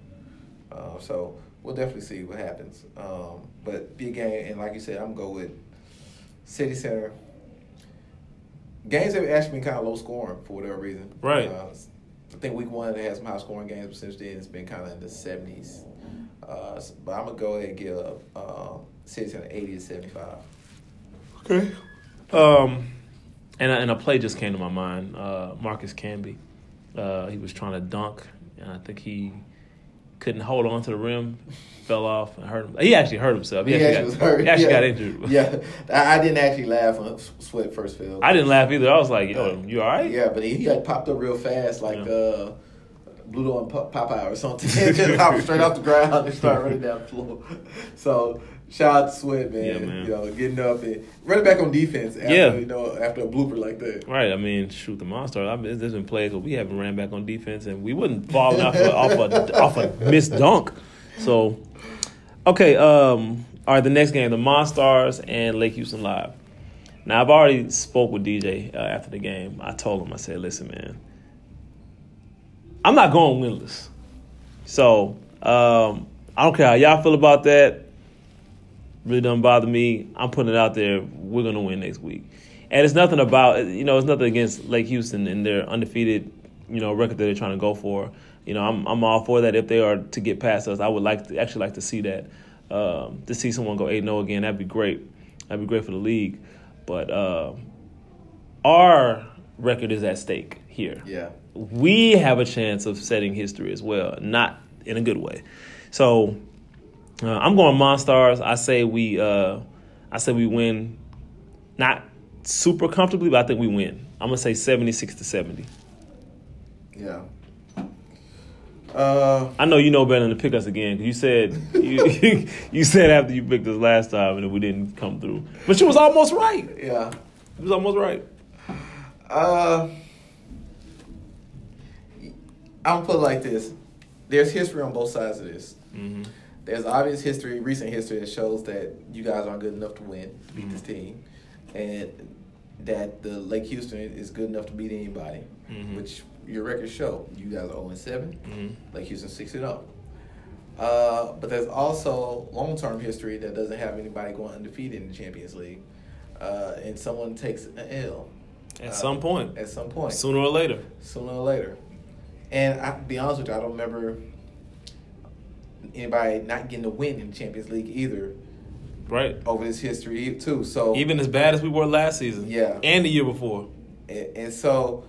So we'll definitely see what happens. But big game, and like you said, I'm going to go with City Center. Games have actually been kind of low scoring for whatever reason. Right. I think week one they had some high scoring games, but since then it's been kind of in the 70s. But I'm going to go ahead and give City Center 80-75. Okay. And a play just came to my mind. Marcus Camby. He was trying to dunk, and I think he couldn't hold on to the rim, fell off, and hurt him. He actually hurt himself. He actually was hurt. He got injured. Yeah, I didn't actually laugh when Sweat first fell. I didn't laugh either. I was like, yo, you all right? Yeah, but he got popped up real fast, like Bluto and Popeye or something. Just popped straight off the ground and started running down the floor. So shout out to Sweat, man. Yeah, man. You know, getting up and running back on defense after, you know, after a blooper like that. Right. I mean, shoot, the Monstars. There's been plays where we haven't ran back on defense, and we wouldn't fall off a missed dunk. So, okay. All right, the next game, the Monstars and Lake Houston Live. Now, I've already spoke with DJ after the game. I told him, I said, listen, man, I'm not going winless. So, I don't care how y'all feel about that. Really doesn't bother me. I'm putting it out there. We're going to win next week. And it's nothing about, you know, it's nothing against Lake Houston and their undefeated, you know, record that they're trying to go for. You know, I'm all for that. If they are to get past us, I would like to see that. To see someone go 8-0 again, that'd be great. That'd be great for the league. But our record is at stake here. Yeah. We have a chance of setting history as well, not in a good way. So I'm going Monstars. I say we win, not super comfortably, but I think we win. I'm gonna say 76-70. Yeah. I know you know better than to pick us again, because you said you said after you picked us last time and we didn't come through, but you was almost right. Yeah, you was almost right. I'm gonna put it like this: there's history on both sides of this. Mm-hmm. There's obvious history, recent history that shows that you guys aren't good enough to win, beat mm-hmm. this team, and that the Lake Houston is good enough to beat anybody, mm-hmm. which your records show. You guys are 0-7, mm-hmm. Lake Houston 6-0. But there's also long-term history that doesn't have anybody going undefeated in the Champions League, and someone takes an L. At some point. At some point. Sooner or later. Sooner or later. And I'll be honest with you, I don't remember anybody not getting a win in the Champions League either. Right. Over this history too. So even as bad as we were last season. Yeah. And the year before. And so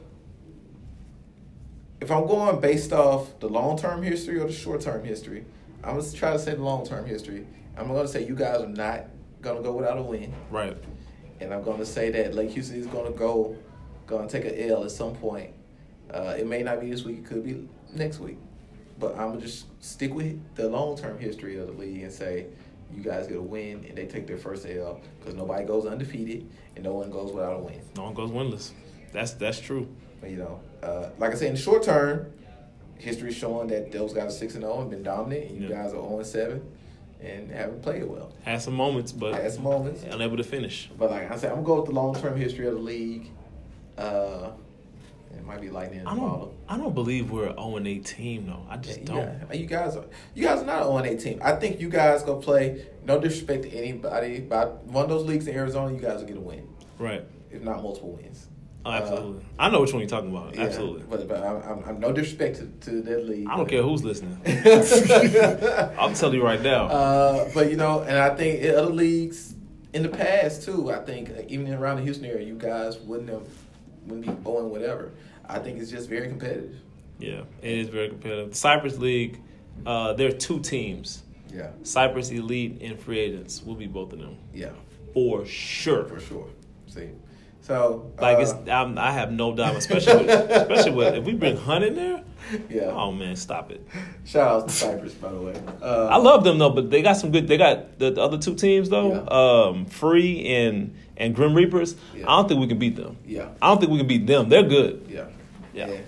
if I'm going based off the long-term history or the short-term history, I'm going to try to say the long-term history. I'm going to say you guys are not going to go without a win. Right. And I'm going to say that Lake Houston is going to take an L at some point. It may not be this week. It could be next week. But I'm going to just stick with the long-term history of the league and say you guys get a win and they take their first L, because nobody goes undefeated and no one goes without a win. No one goes winless. That's true. You know, like I said, in the short term, history is showing that those guys are 6-0 and been dominant, and you guys are 0-7 and haven't played well. Had some moments, but unable to finish. But like I said, I'm going to go with the long-term history of the league. It might be lightning in the bottle. I don't believe we're an 0-8 team, though. I just don't. Yeah. You guys are not an 0-8 team. I think you guys go play, no disrespect to anybody, but one of those leagues in Arizona, you guys will get a win. Right. If not multiple wins. Oh, absolutely. I know which one you're talking about. Yeah, absolutely. But I'm no disrespect to that league. I don't care who's listening. I'll tell you right now. But, you know, and I think in other leagues in the past, too, I think even around the Houston area, you guys wouldn't be going whatever. I think it's just very competitive. Yeah, it is very competitive. Cypress League, there are two teams. Yeah. Cypress Elite and Free Agents. We'll be both of them. Yeah. For sure. For sure. See? So I have no doubt, especially with if we bring Hunt in there. Yeah. Oh man, stop it. Shout out to Cypress, by the way. I love them though, but they got some good. They got the other two teams though, yeah. Free and Grim Reapers. Yeah. I don't think we can beat them. Yeah. I don't think we can beat them. They're good. Yeah. Yeah. Yeah.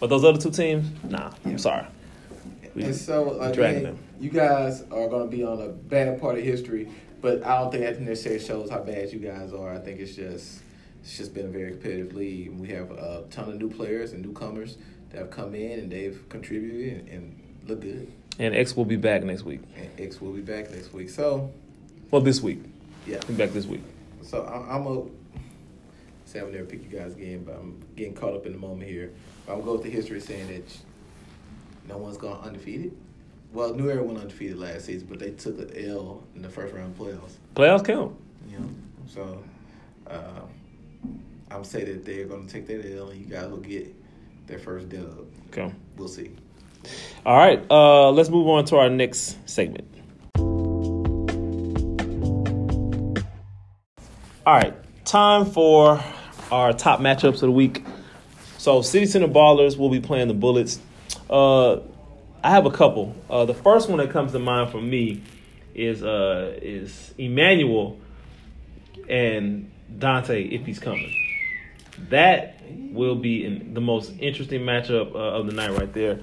But those other two teams, nah. Yeah. I'm sorry. You guys are going to be on a bad part of history, but I don't think that necessarily shows how bad you guys are. I think it's just been a very competitive league. We have a ton of new players and newcomers that have come in and they've contributed and look good. And X will be back next week. So, well, this week. Yeah, he's back this week. So I'm gonna say I'll never pick you guys again, but I'm getting caught up in the moment here. I'm gonna go with the history saying that no one's gone undefeated. Well, New Era went undefeated last season, but they took an L in the first round of playoffs. Playoffs count. Yeah. So. I'm saying that they're going to take that L and you guys will get their first dub. Okay. We'll see. All right. Let's move on to our next segment. All right. Time for our top matchups of the week. So City Center Ballers will be playing the Bullets. I have a couple. The first one that comes to mind for me is Emmanuel and Dante, if he's coming. That will be the most interesting matchup of the night right there.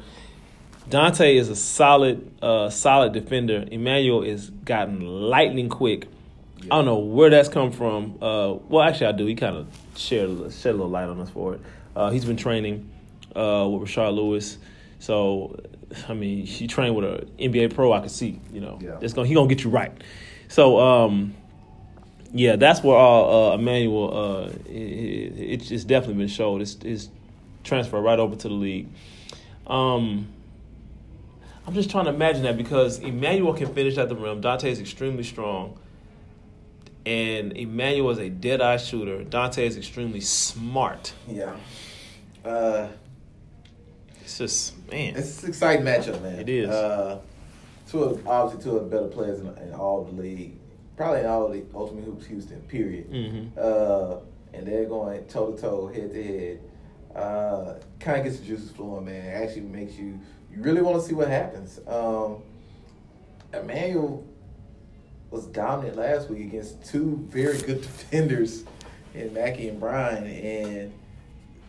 Dante is a solid defender. Emmanuel is gotten lightning quick. Yeah. I don't know where that's come from. Well, actually, I do. He kind of shed a little light on us for it. He's been training with Rashard Lewis. So, I mean, he trained with an NBA pro. I could see, you know. Yeah. He's going to get you right. So, yeah, that's where Emmanuel, it's definitely been showed. It's transferred right over to the league. I'm just trying to imagine that, because Emmanuel can finish at the rim. Dante is extremely strong. And Emmanuel is a dead-eye shooter. Dante is extremely smart. Yeah. It's just, man. It's an exciting matchup, man. It is. two of the better players in all the league, probably in all the Ultimate Hoops Houston, period. Mm-hmm. And they're going toe-to-toe, head-to-head. Kind of gets the juices flowing, man. It actually makes you – you really want to see what happens. Emmanuel was dominant last week against two very good defenders in Mackie and Brian, and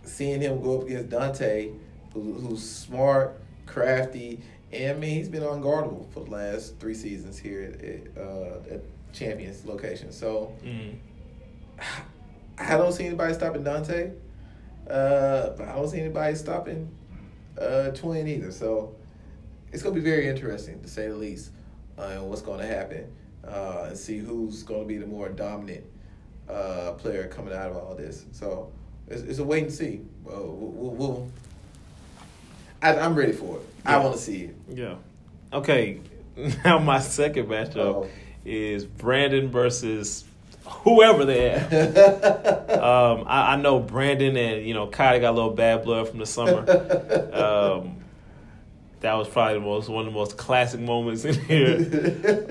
seeing him go up against Dante, who's smart, crafty, and, I mean, he's been unguardable for the last three seasons here at Champions location. So I don't see anybody stopping Dante, but I don't see anybody stopping Twin either. So it's going to be very interesting, to say the least, and what's going to happen, and see who's going to be the more dominant player coming out of all this. So it's a wait and see. I'm ready for it. Yeah. I want to see it. Yeah. Okay. Now my second matchup is Brandon versus whoever they have. I know Brandon and, Kai got a little bad blood from the summer. That was probably one of the most classic moments in here.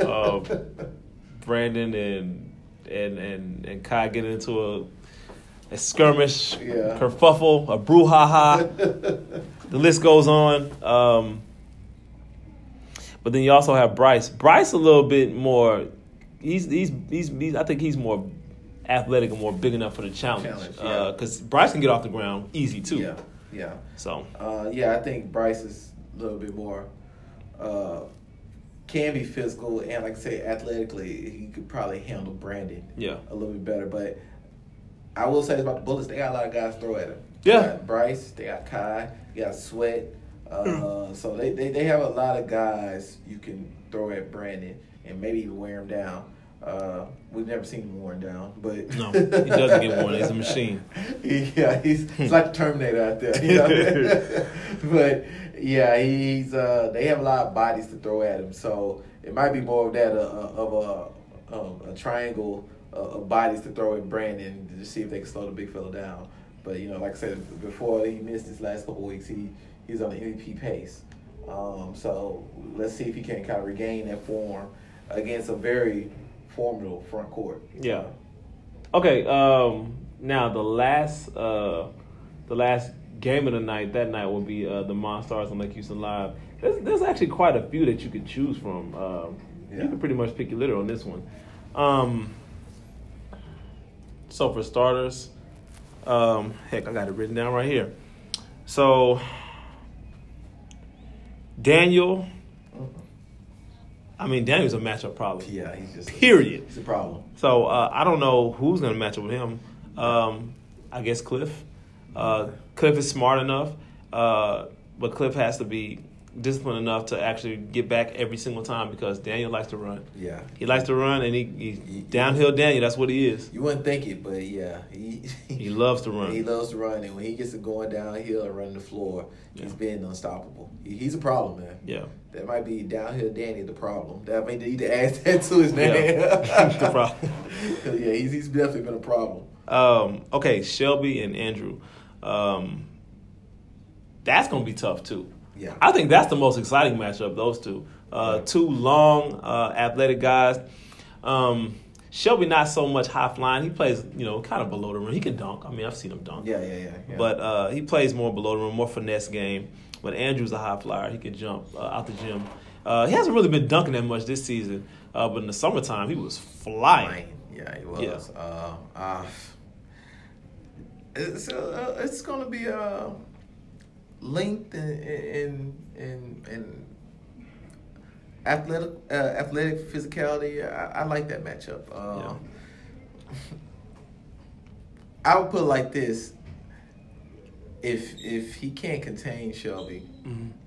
Brandon and Kai get into a skirmish, kerfuffle, a brouhaha. The list goes on. But then you also have Bryce. Bryce a little bit more. He's I think he's more athletic and more big enough for the challenge. Because Bryce can get off the ground easy too. Yeah. So. I think Bryce is a little bit more. Can be physical and, like I say, athletically, he could probably handle Brandon. A little bit better. But I will say this about the Bullets: they got a lot of guys throw at him. They got Bryce, they got Kai, they got Sweat. So they have a lot of guys you can throw at Brandon and maybe even wear him down. We've never seen him worn down, but no, he doesn't get worn. He's a machine. He's like the Terminator out there. But he's. They have a lot of bodies to throw at him, so it might be more of that a triangle of bodies to throw at Brandon to see if they can slow the big fella down. But, like I said before, he missed his last couple of weeks. He's on the MVP pace. So let's see if he can kind of regain that form against a very formidable front court. Yeah. Okay. Now the last game of the night will be the Monstars on Lake Houston Live. There's actually quite a few that you could choose from. You can pretty much pick your litter on this one. So for starters. Heck, I got it written down right here. So, Daniel. I mean, Daniel's a matchup problem. Yeah, he's just. Period. He's a problem. So, I don't know who's going to match up with him. I guess Cliff. Cliff is smart enough, but Cliff has to be disciplined enough to actually get back every single time because Daniel likes to run. Yeah. He likes to run, and he's downhill Daniel. That's what he is. You wouldn't think it, but He loves to run. And when he gets to going downhill and running the floor, he's being unstoppable. He's a problem, man. Yeah. That might be downhill Danny the problem. That may need to add that to his name. He's the problem. He's definitely been a problem. Okay, Shelby and Andrew. That's going to be tough, too. Yeah. I think that's the most exciting matchup, those two. Two long, athletic guys. Shelby, not so much high flying. He plays, kind of below the rim. He can dunk. I mean, I've seen him dunk. Yeah. But he plays more below the rim, more finesse game. But Andrew's a high flyer. He can jump out the gym. He hasn't really been dunking that much this season. But in the summertime, he was flying. Yeah, he was. Yeah. It's going to be length and athletic physicality. I like that matchup. I would put it like this: if he can't contain Shelby,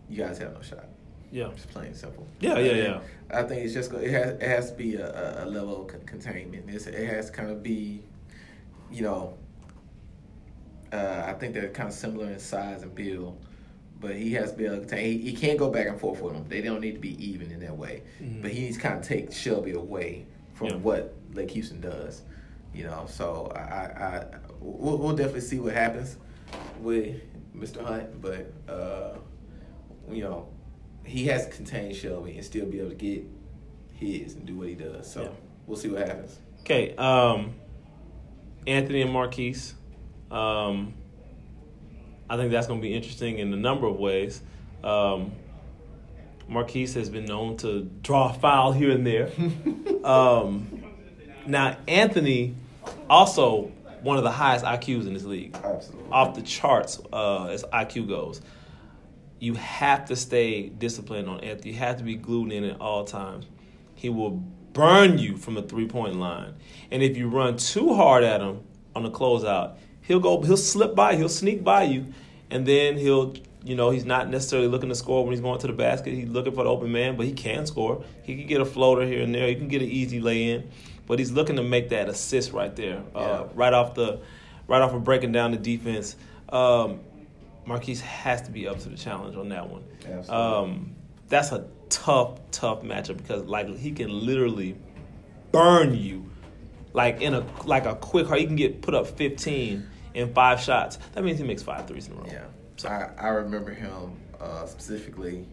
you guys have no shot. Yeah, just plain and simple. I think it's just it has to be a level of containment. It has to kind of be, I think they're kind of similar in size and build, but he has to be able to. He can't go back and forth with them. They don't need to be even in that way. Mm-hmm. But he needs to kind of take Shelby away from what Lake Houston does, So we'll definitely see what happens with Mr. Hunt, but he has to contain Shelby and still be able to get his and do what he does. So we'll see what happens. Okay, Anthony and Marquise. I think that's going to be interesting in a number of ways. Marquise has been known to draw a foul here and there. Now, Anthony, also one of the highest IQs in this league. Absolutely. Off the charts as IQ goes. You have to stay disciplined on Anthony. You have to be glued in at all times. He will burn you from the three-point line. And if you run too hard at him on the closeout, he'll slip by, he'll sneak by you, and then he's not necessarily looking to score when he's going to the basket. He's looking for the open man, but he can score. He can get a floater here and there. He can get an easy lay-in, but he's looking to make that assist right there, right off of breaking down the defense. Marquise has to be up to the challenge on that one. Absolutely. That's a tough matchup because he can literally burn you in a quick hard. He can get put up 15 in 5 shots. That means he makes 5 threes in a row. Yeah. So I remember him specifically,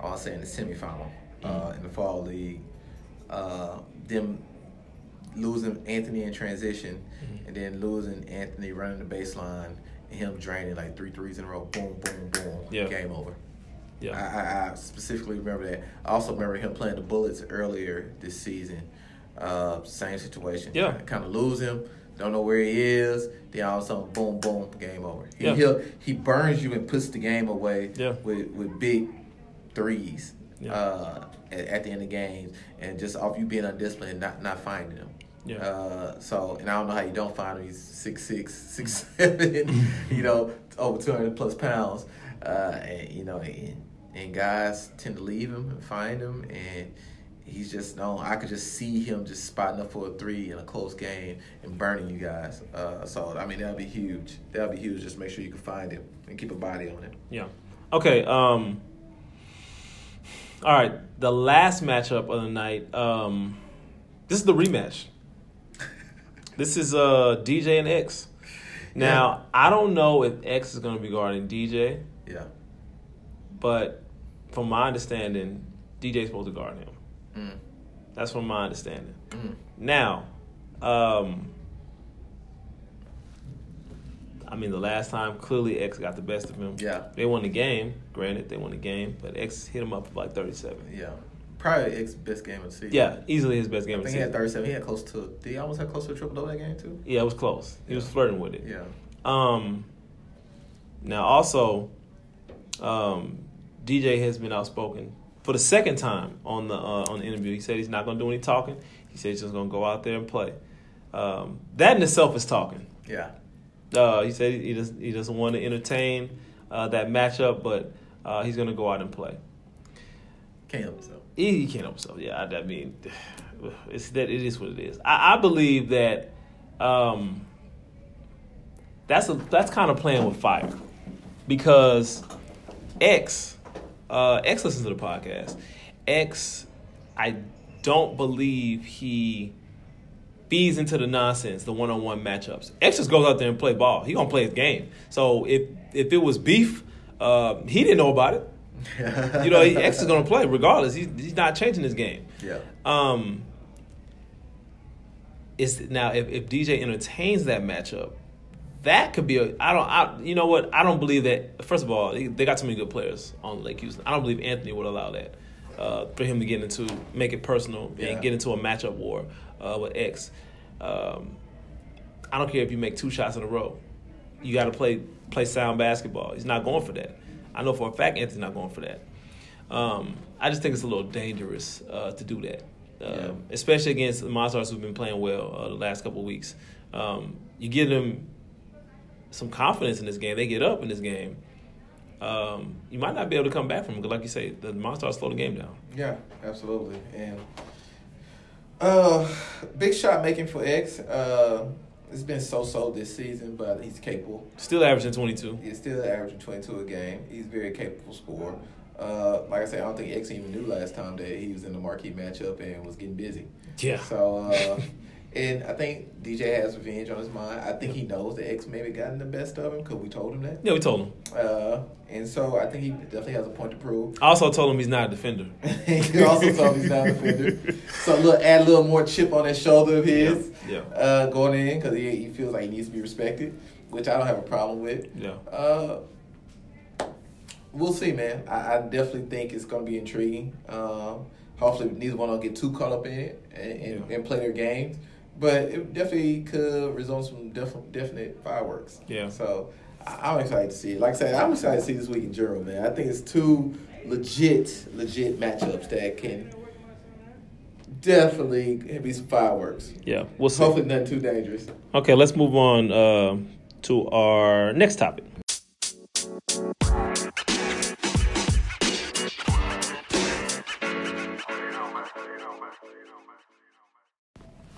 I'll say in the semifinal in the fall league, them losing Anthony in transition and then losing Anthony running the baseline and him draining 3 threes in a row, boom, boom, boom, game over. Yeah, I specifically remember that. I also remember him playing the Bullets earlier this season. Same situation. Yeah. Kind of lose him, don't know where he is, then all of a sudden, boom, boom, game over. He burns you and puts the game away with big threes at the end of games and just off you being undisciplined and not finding them. Yeah. And I don't know how you don't find him. He's 6'6", 6'7", over 200 plus pounds. And guys tend to leave him and find him, and he's just known. I could just see him just spotting up for a three in a close game and burning you guys. That'll be huge. That'll be huge. Just make sure you can find him and keep a body on him. Yeah. Okay. All right. The last matchup of the night. This is the rematch. This is DJ and X. Now, I don't know if X is going to be guarding DJ. Yeah. But from my understanding, DJ's supposed to guard him. Mm. That's from my understanding. Mm. Now, the last time, clearly X got the best of him. Yeah. They won the game. Granted, they won the game. But X hit him up for 37. Yeah. Probably X's best game of the season. Yeah, easily his best game of the season. I think he had 37. He almost had close to a triple-double that game, too? Yeah, it was close. He was flirting with it. Yeah. Now, also, DJ has been outspoken for the second time on the interview. He said he's not going to do any talking. He said he's just going to go out there and play. That in itself is talking. Yeah. He said he doesn't want to entertain that matchup, but he's going to go out and play. Can't help himself. He can't help himself. Yeah, it is what it is. I believe that that's kind of playing with fire because X listens to the podcast. X, I don't believe he feeds into the nonsense, the one-on-one matchups. X just goes out there and play ball. He gonna play his game. So if it was beef, he didn't know about it. X is going to play regardless. He's not changing his game. Yeah. Now if DJ entertains that matchup, that could be I don't believe that. First of all, they got too many good players on Lake Houston. I don't believe Anthony would allow that for him to make it personal and get into a matchup war with X. I don't care if you make 2 shots in a row. You got to play sound basketball. He's not going for that. I know for a fact Anthony's not going for that. I just think it's a little dangerous to do that, especially against the Monstars who've been playing well the last couple of weeks. You give them some confidence in this game. They get up in this game. You might not be able to come back from them because, like you say, the Monstars slow the game down. Yeah, absolutely. And big shot making for X. It's been so-so this season, but he's capable. Still averaging 22. He's still averaging 22 a game. He's a very capable scorer. Like I said, I don't think X even knew last time that he was in the marquee matchup and was getting busy. Yeah. So And I think DJ has revenge on his mind. I think he knows that X maybe gotten the best of him because we told him that. Yeah, we told him. And so I think he definitely has a point to prove. I also told him he's not a defender. He also told him he's not a defender. So add a little more chip on that shoulder of his going in because he feels like he needs to be respected, which I don't have a problem with. Yeah. We'll see, man. I definitely think it's going to be intriguing. Hopefully neither one don't get too caught up in it and play their games. But it definitely could result in some definite fireworks. Yeah. So I'm excited to see it. Like I said, I'm excited to see this week in general, man. I think it's two legit matchups that can definitely be some fireworks. Yeah, we'll see. Hopefully nothing too dangerous. Okay, let's move on to our next topic.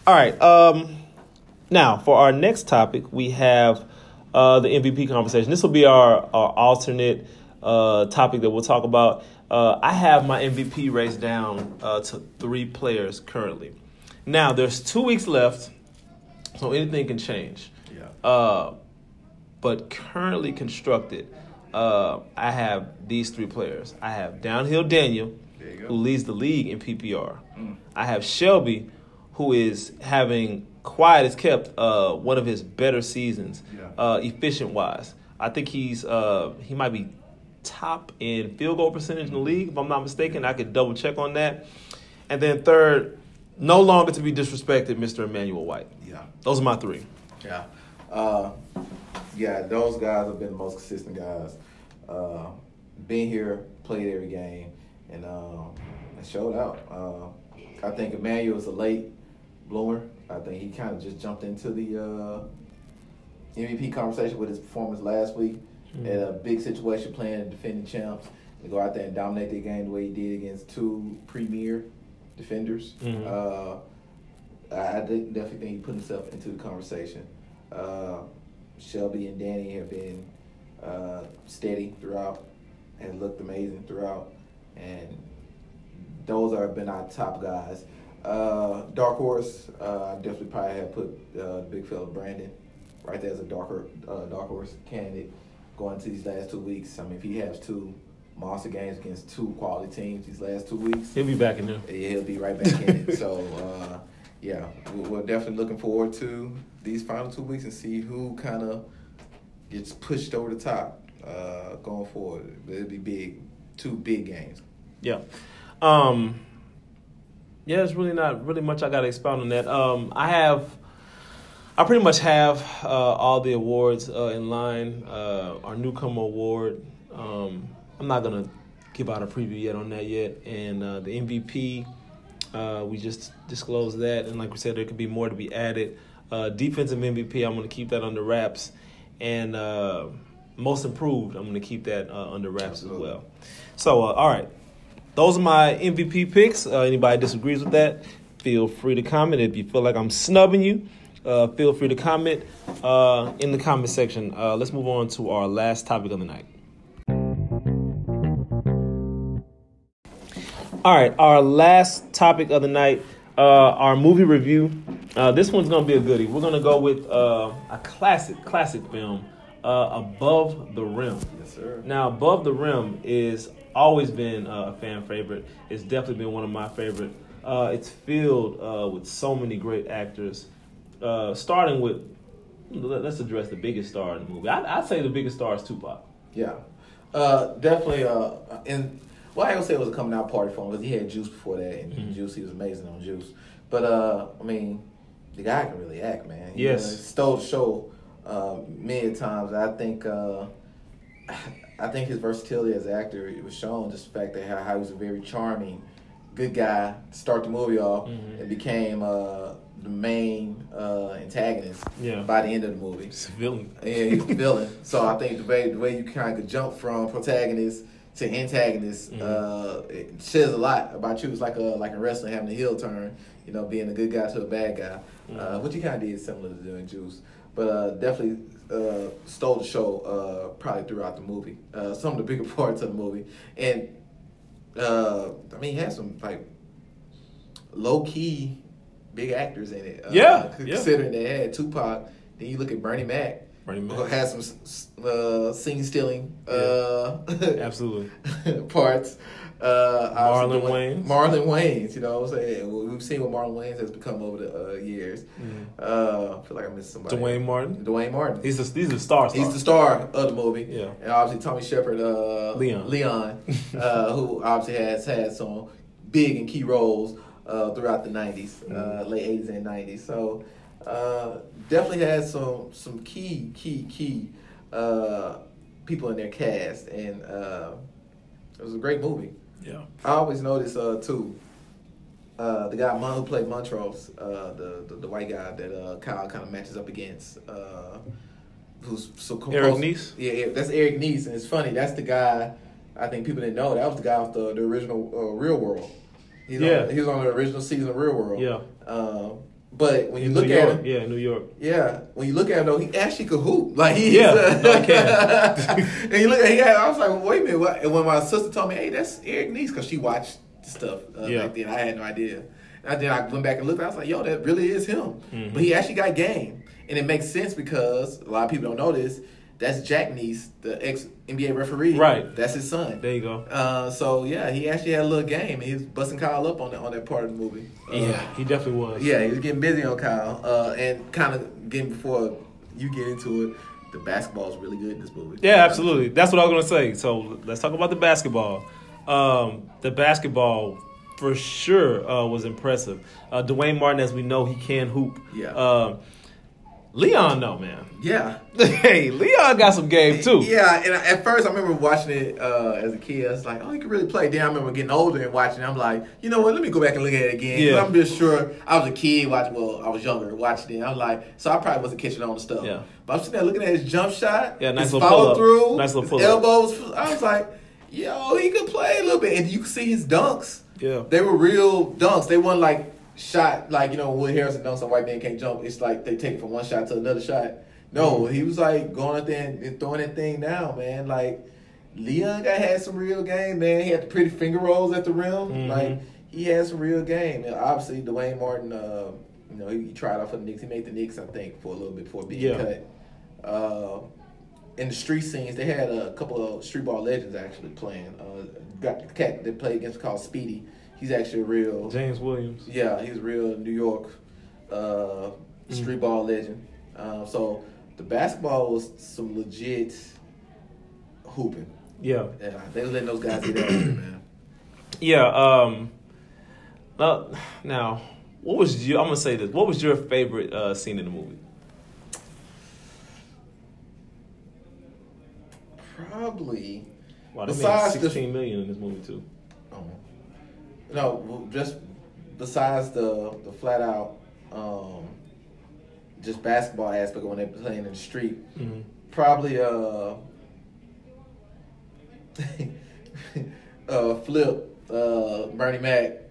All right. Now, for our next topic, we have the MVP conversation. This will be our alternate topic that we'll talk about. I have my MVP race down to three players currently. Now, there's 2 weeks left, so anything can change. Yeah. But currently constructed, I have these three players. I have Downhill Daniel, who leads the league in PPR. Mm. I have Shelby, who is having, quiet as kept, one of his better seasons, efficient-wise. I think he's he might be top in field goal percentage in the league, if I'm not mistaken. I could double-check on that. And then third, no longer to be disrespected, Mr. Emmanuel White. Yeah. Those are my three. Yeah. Yeah, those guys have been the most consistent guys. Been here, played every game, and showed out. I think Emmanuel is a late bloomer. I think he kind of just jumped into the MVP conversation with his performance last week. Had a big situation playing defending champs. They go out there and dominate their game the way he did against two premier defenders. Mm-hmm. I definitely think he put himself into the conversation. Shelby and Danny have been steady throughout and looked amazing throughout. And those have been our top guys. Dark Horse, I definitely probably have put the big fella Brandon right there as a dark horse candidate going into these last 2 weeks. I mean, if he has two monster games against two quality teams these last 2 weeks, he'll be back in there. Yeah, he'll be right back in it. So, yeah, we're definitely looking forward to these final 2 weeks and see who kind of gets pushed over the top going forward. It'll be big, two big games. Yeah. Yeah, there's really not really much I got to expound on that. I pretty much have all the awards in line. Our newcomer award, I'm not gonna give out a preview yet on that yet. And the MVP, we just disclosed that. And like we said, there could be more to be added. Defensive MVP, I'm gonna keep that under wraps. And most improved, I'm gonna keep that under wraps as well. So, all right. Those are my MVP picks. Anybody disagrees with that, feel free to comment. If you feel like I'm snubbing you, feel free to comment in the comment section. Let's move on to our last topic of the night. All right, our last topic of the night, our movie review. This one's going to be a goodie. We're going to go with a classic film, Above the Rim. Yes, sir. Now, Above the Rim is always been a fan favorite. It's definitely been one of my favorite. It's filled with so many great actors. Starting with, let's address the biggest star in the movie. I'd say the biggest star is Tupac. Yeah, definitely. And well, I don't say it was a coming out party for him because he had Juice before that, and Juice, he was amazing on Juice. But I mean, the guy can really act, man. He stole the show many times. I think. I think his versatility as an actor, it was shown just the fact that how he was a very charming, good guy to start the movie off and became the main antagonist by the end of the movie. He's a villain. Yeah, he's a villain. So I think the way you kind of jump from protagonist to antagonist it says a lot about you. It's like a wrestler having a heel turn, you know, being a good guy to a bad guy, which he kind of did similar to doing Juice. But definitely stole the show probably throughout the movie. Some of the bigger parts of the movie. And, I mean, he had some, like, low-key big actors in it. Considering they had Tupac, then you look at Bernie Mac. Bernie Mac had some scene-stealing absolutely parts. Marlon Wayans, you know what I'm saying? We've seen what Marlon Wayans has become over the years. Mm-hmm. I feel like I missed somebody. Dwayne Martin. He's the star. He's the star of the movie. Yeah. And obviously Tommy Shepard, Leon, who obviously has had some big and key roles throughout the 90s, late 80s and 90s. So definitely had some key people in their cast, and it was a great movie. Yeah, I always notice too. The guy who played Montrose, the white guy that Kyle kind of matches up against, who's so composed. Eric Neese. Yeah, that's Eric Neese, and it's funny. That's the guy. I think people didn't know that was the guy off the original Real World. He was on the original season of Real World. Yeah. But when you look at him, New York. Yeah, when you look at him though, he actually could hoop. Like he can. And you look at him, I was like, well, wait a minute. And when my sister told me, hey, that's Eric Neese, because she watched stuff back then. I had no idea. And then I went back and looked. I was like, yo, that really is him. Mm-hmm. But he actually got game, and it makes sense because a lot of people don't know this. That's Jack Neese, the ex NBA referee. Right. That's his son. There you go. So yeah, he actually had a little game. He was busting Kyle up on that part of the movie. Yeah, he definitely was. Yeah, he was getting busy on Kyle, and kind of getting before you get into it. The basketball's really good in this movie. Yeah, absolutely. That's what I was gonna say. So let's talk about the basketball. The basketball for sure was impressive. Dwayne Martin, as we know, he can hoop. Yeah. Leon, though, man. Yeah. Hey, Leon got some game, too. Yeah, and at first I remember watching it as a kid. I was like, oh, he can really play. Then I remember getting older and watching it. I'm like, you know what? Let me go back and look at it again. Yeah. I'm just sure I was a kid watching. Well, I was younger watching it. I'm like, so I probably wasn't catching on to stuff. Yeah. But I'm sitting there looking at his jump shot. Yeah, nice little pull-up. His follow-through. Nice little pull-up. Elbows. I was like, yo, he could play a little bit. And you could see his dunks. Yeah. They were real dunks. They weren't like... shot, like, you know, Wood Harrison dunks on white man can't jump. It's like they take it from one shot to another shot. No, he was like going up there and throwing that thing down, man. Like, Leon had some real game, man. He had the pretty finger rolls at the rim. Mm-hmm. Like, he had some real game. And obviously, Dwayne Martin, you know, he tried out for the Knicks. He made the Knicks, I think, for a little bit before being cut. In the street scenes, they had a couple of street ball legends actually playing. Got the cat that played against called Speedy. He's actually a real... James Williams. Yeah, he's a real New York street ball legend. So the basketball was some legit hooping. Yeah. Yeah, they was letting those guys get out of it, man. Yeah. Now, what was your... I'm going to say this. What was your favorite scene in the movie? Probably... Wow, they made $16 million in this movie, too. Oh, no, just besides the flat out, just basketball aspect when they're playing in the street, probably Bernie Mac,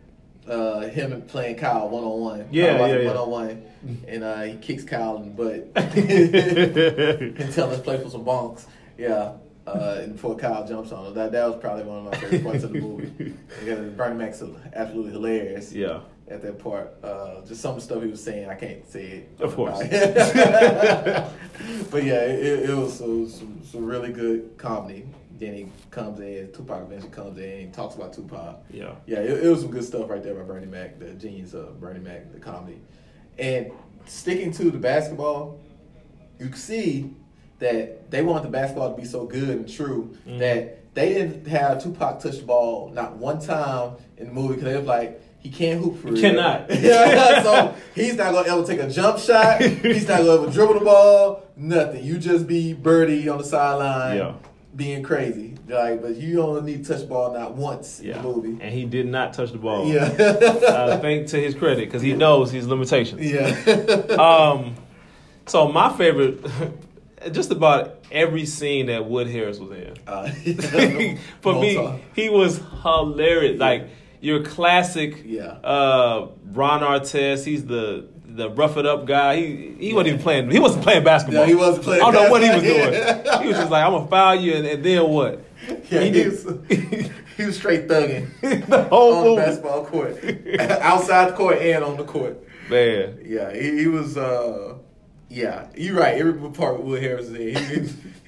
him playing Kyle one-on-one. Yeah. One-on-one. And he kicks Kyle in the butt and tells us play for some bonks. Yeah. And before Kyle jumps on him, that was probably one of my favorite parts of the movie. Because Bernie Mac's absolutely hilarious. Yeah. At that part, just some stuff he was saying, I can't say it. Of course. But yeah, it was some really good comedy. Then he comes in, Tupac eventually comes in and talks about Tupac. Yeah. Yeah, it was some good stuff right there by Bernie Mac, the genius of Bernie Mac, the comedy. And sticking to the basketball, you can see that they want the basketball to be so good and true that they didn't have Tupac touch the ball not one time in the movie because they was like, he can't hoop for real. He cannot. So he's not going to ever take a jump shot. He's not going to ever dribble the ball. Nothing. You just be birdie on the sideline being crazy. Like, but you only need to touch the ball not once in the movie. And he did not touch the ball. Yeah. Thanks to his credit because he knows his limitations. Yeah. So my favorite... Just about every scene that Wood Harris was in. He was hilarious. Yeah. Like your classic Ron Artest. He's the rough it up guy. He wasn't even playing. He wasn't playing basketball. No, he wasn't playing. I don't know what he was doing. He was just like, I'm gonna foul you, and then what? Yeah, he was straight thugging the whole on the basketball court, outside the court, and on the court. Man. Yeah, he was, yeah, you're right. Every part of Wood Harris in, he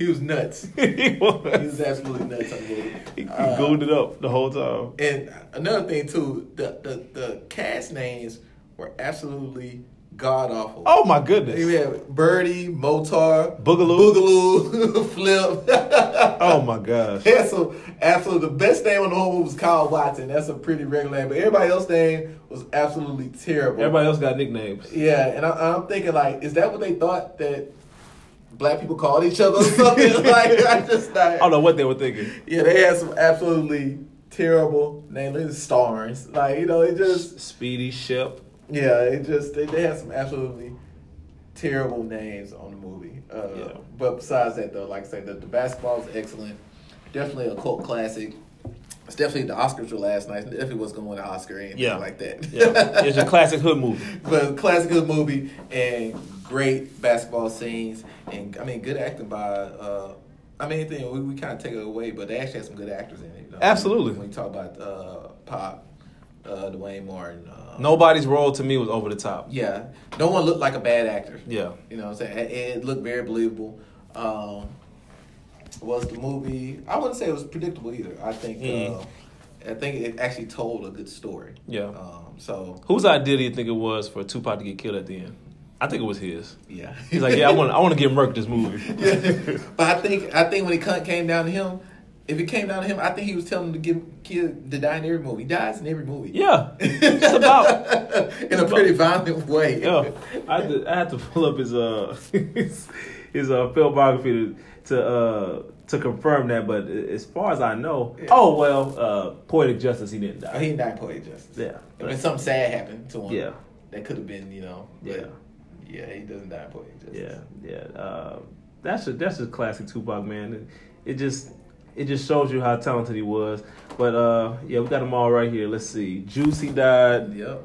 was nuts. He was absolutely nuts. I mean, he googled it up the whole time. And another thing, too, the cast names were absolutely god-awful. Oh, my goodness. You had Birdie, Motar, Boogaloo, Flip. Oh, my gosh. Yeah, so, absolutely, the best name on the whole was Kyle Watson. That's a pretty regular name. But everybody else's name was absolutely terrible. Everybody else got nicknames. Yeah, and I'm thinking, like, is that what they thought that black people called each other or something? Like, I don't know what they were thinking. Yeah, they had some absolutely terrible names. Stars. Like, you know, it just... Speedy, Shep. Yeah, it just they had some absolutely terrible names on the movie. Yeah. But besides that, though, like I said, the basketball is excellent. Definitely a cult classic. It's definitely the Oscars were last night. It definitely was going to win an Oscar or anything like that. Yeah, it's a classic hood movie. But classic hood movie and great basketball scenes and I mean good acting by. I mean, anything we kind of take it away, but they actually had some good actors in it. You know? Absolutely. When you talk about Pop. Dwayne Martin. Nobody's role to me was over the top. Yeah. No one looked like a bad actor. Yeah. You know what I'm saying? It looked very believable. Was the movie... I wouldn't say it was predictable either. I think it actually told a good story. Yeah. So... Whose idea do you think it was for Tupac to get killed at the end? I think it was his. Yeah. He's like, yeah, I want to get murked this movie. Yeah. But I think when it came down to him... If it came down to him, I think he was telling him to die in every movie. He dies in every movie. Yeah. It's about. in a pretty violent way. Yeah. I had to pull up his film biography to confirm that, but as far as I know, Poetic Justice, he didn't die. He didn't die in Poetic Justice. Yeah. I mean, something sad happened to him. Yeah. That could have been, you know. Yeah. Yeah, he doesn't die in Poetic Justice. Yeah, yeah. That's a classic Tupac, man. It just shows you how talented he was. But, we got them all right here. Let's see. Juice, he died. Yep.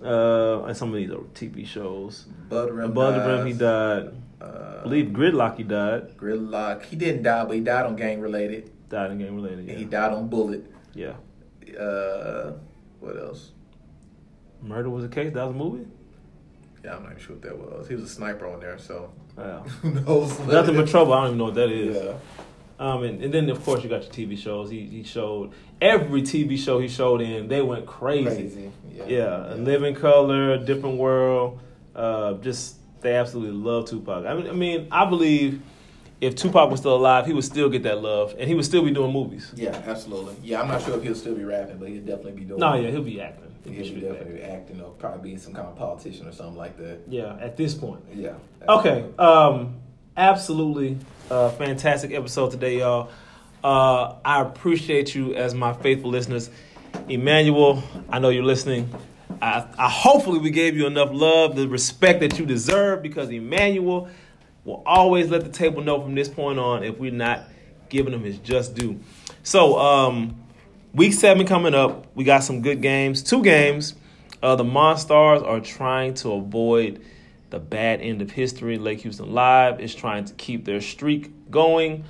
And some of these are TV shows. Bud Rim, he died. I believe Gridlock, he died. Gridlock. He didn't die, but he died on Gang Related. Yeah. And he died on Bullet. Yeah. What else? Murder Was a Case. That was a movie? Yeah, I'm not even sure what that was. He was a sniper on there, so. Yeah. Nothing But Trouble. I don't even know what that is. Yeah. And then, of course, you got your TV shows. He showed every TV show he showed in. They went crazy. Yeah. Living Color, Different World. Just they absolutely love Tupac. I mean, I believe if Tupac was still alive, he would still get that love, and he would still be doing movies. Yeah, absolutely. Yeah, I'm not sure if he'll still be rapping, but he'll definitely be doing. No, yeah, he'll be acting. He'll be acting, or probably being some kind of politician or something like that. Yeah, at this point. Yeah. Absolutely. Okay. Absolutely fantastic episode today, y'all. I appreciate you as my faithful listeners. Emmanuel, I know you're listening. I hopefully we gave you enough love, the respect that you deserve, because Emmanuel will always let the table know from this point on if we're not giving him his just due. So, week 7 coming up. We got some good games. 2 games. The Monstars are trying to avoid the bad end of history. Lake Houston Live is trying to keep their streak going.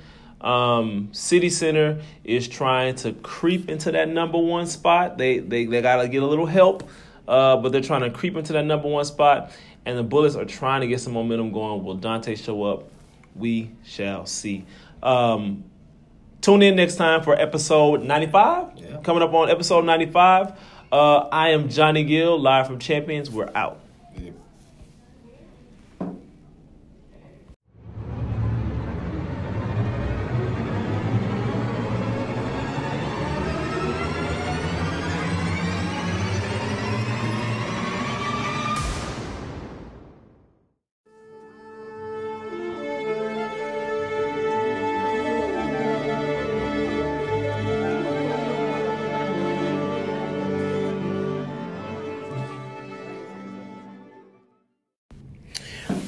City Center is trying to creep into that number 1 spot. They got to get a little help, but they're trying to creep into that number 1 spot. And the Bullets are trying to get some momentum going. Will Dante show up? We shall see. Tune in next time for episode 95. Yeah. Coming up on episode 95. I am Johnny Gill, live from Champions. We're out. Yeah.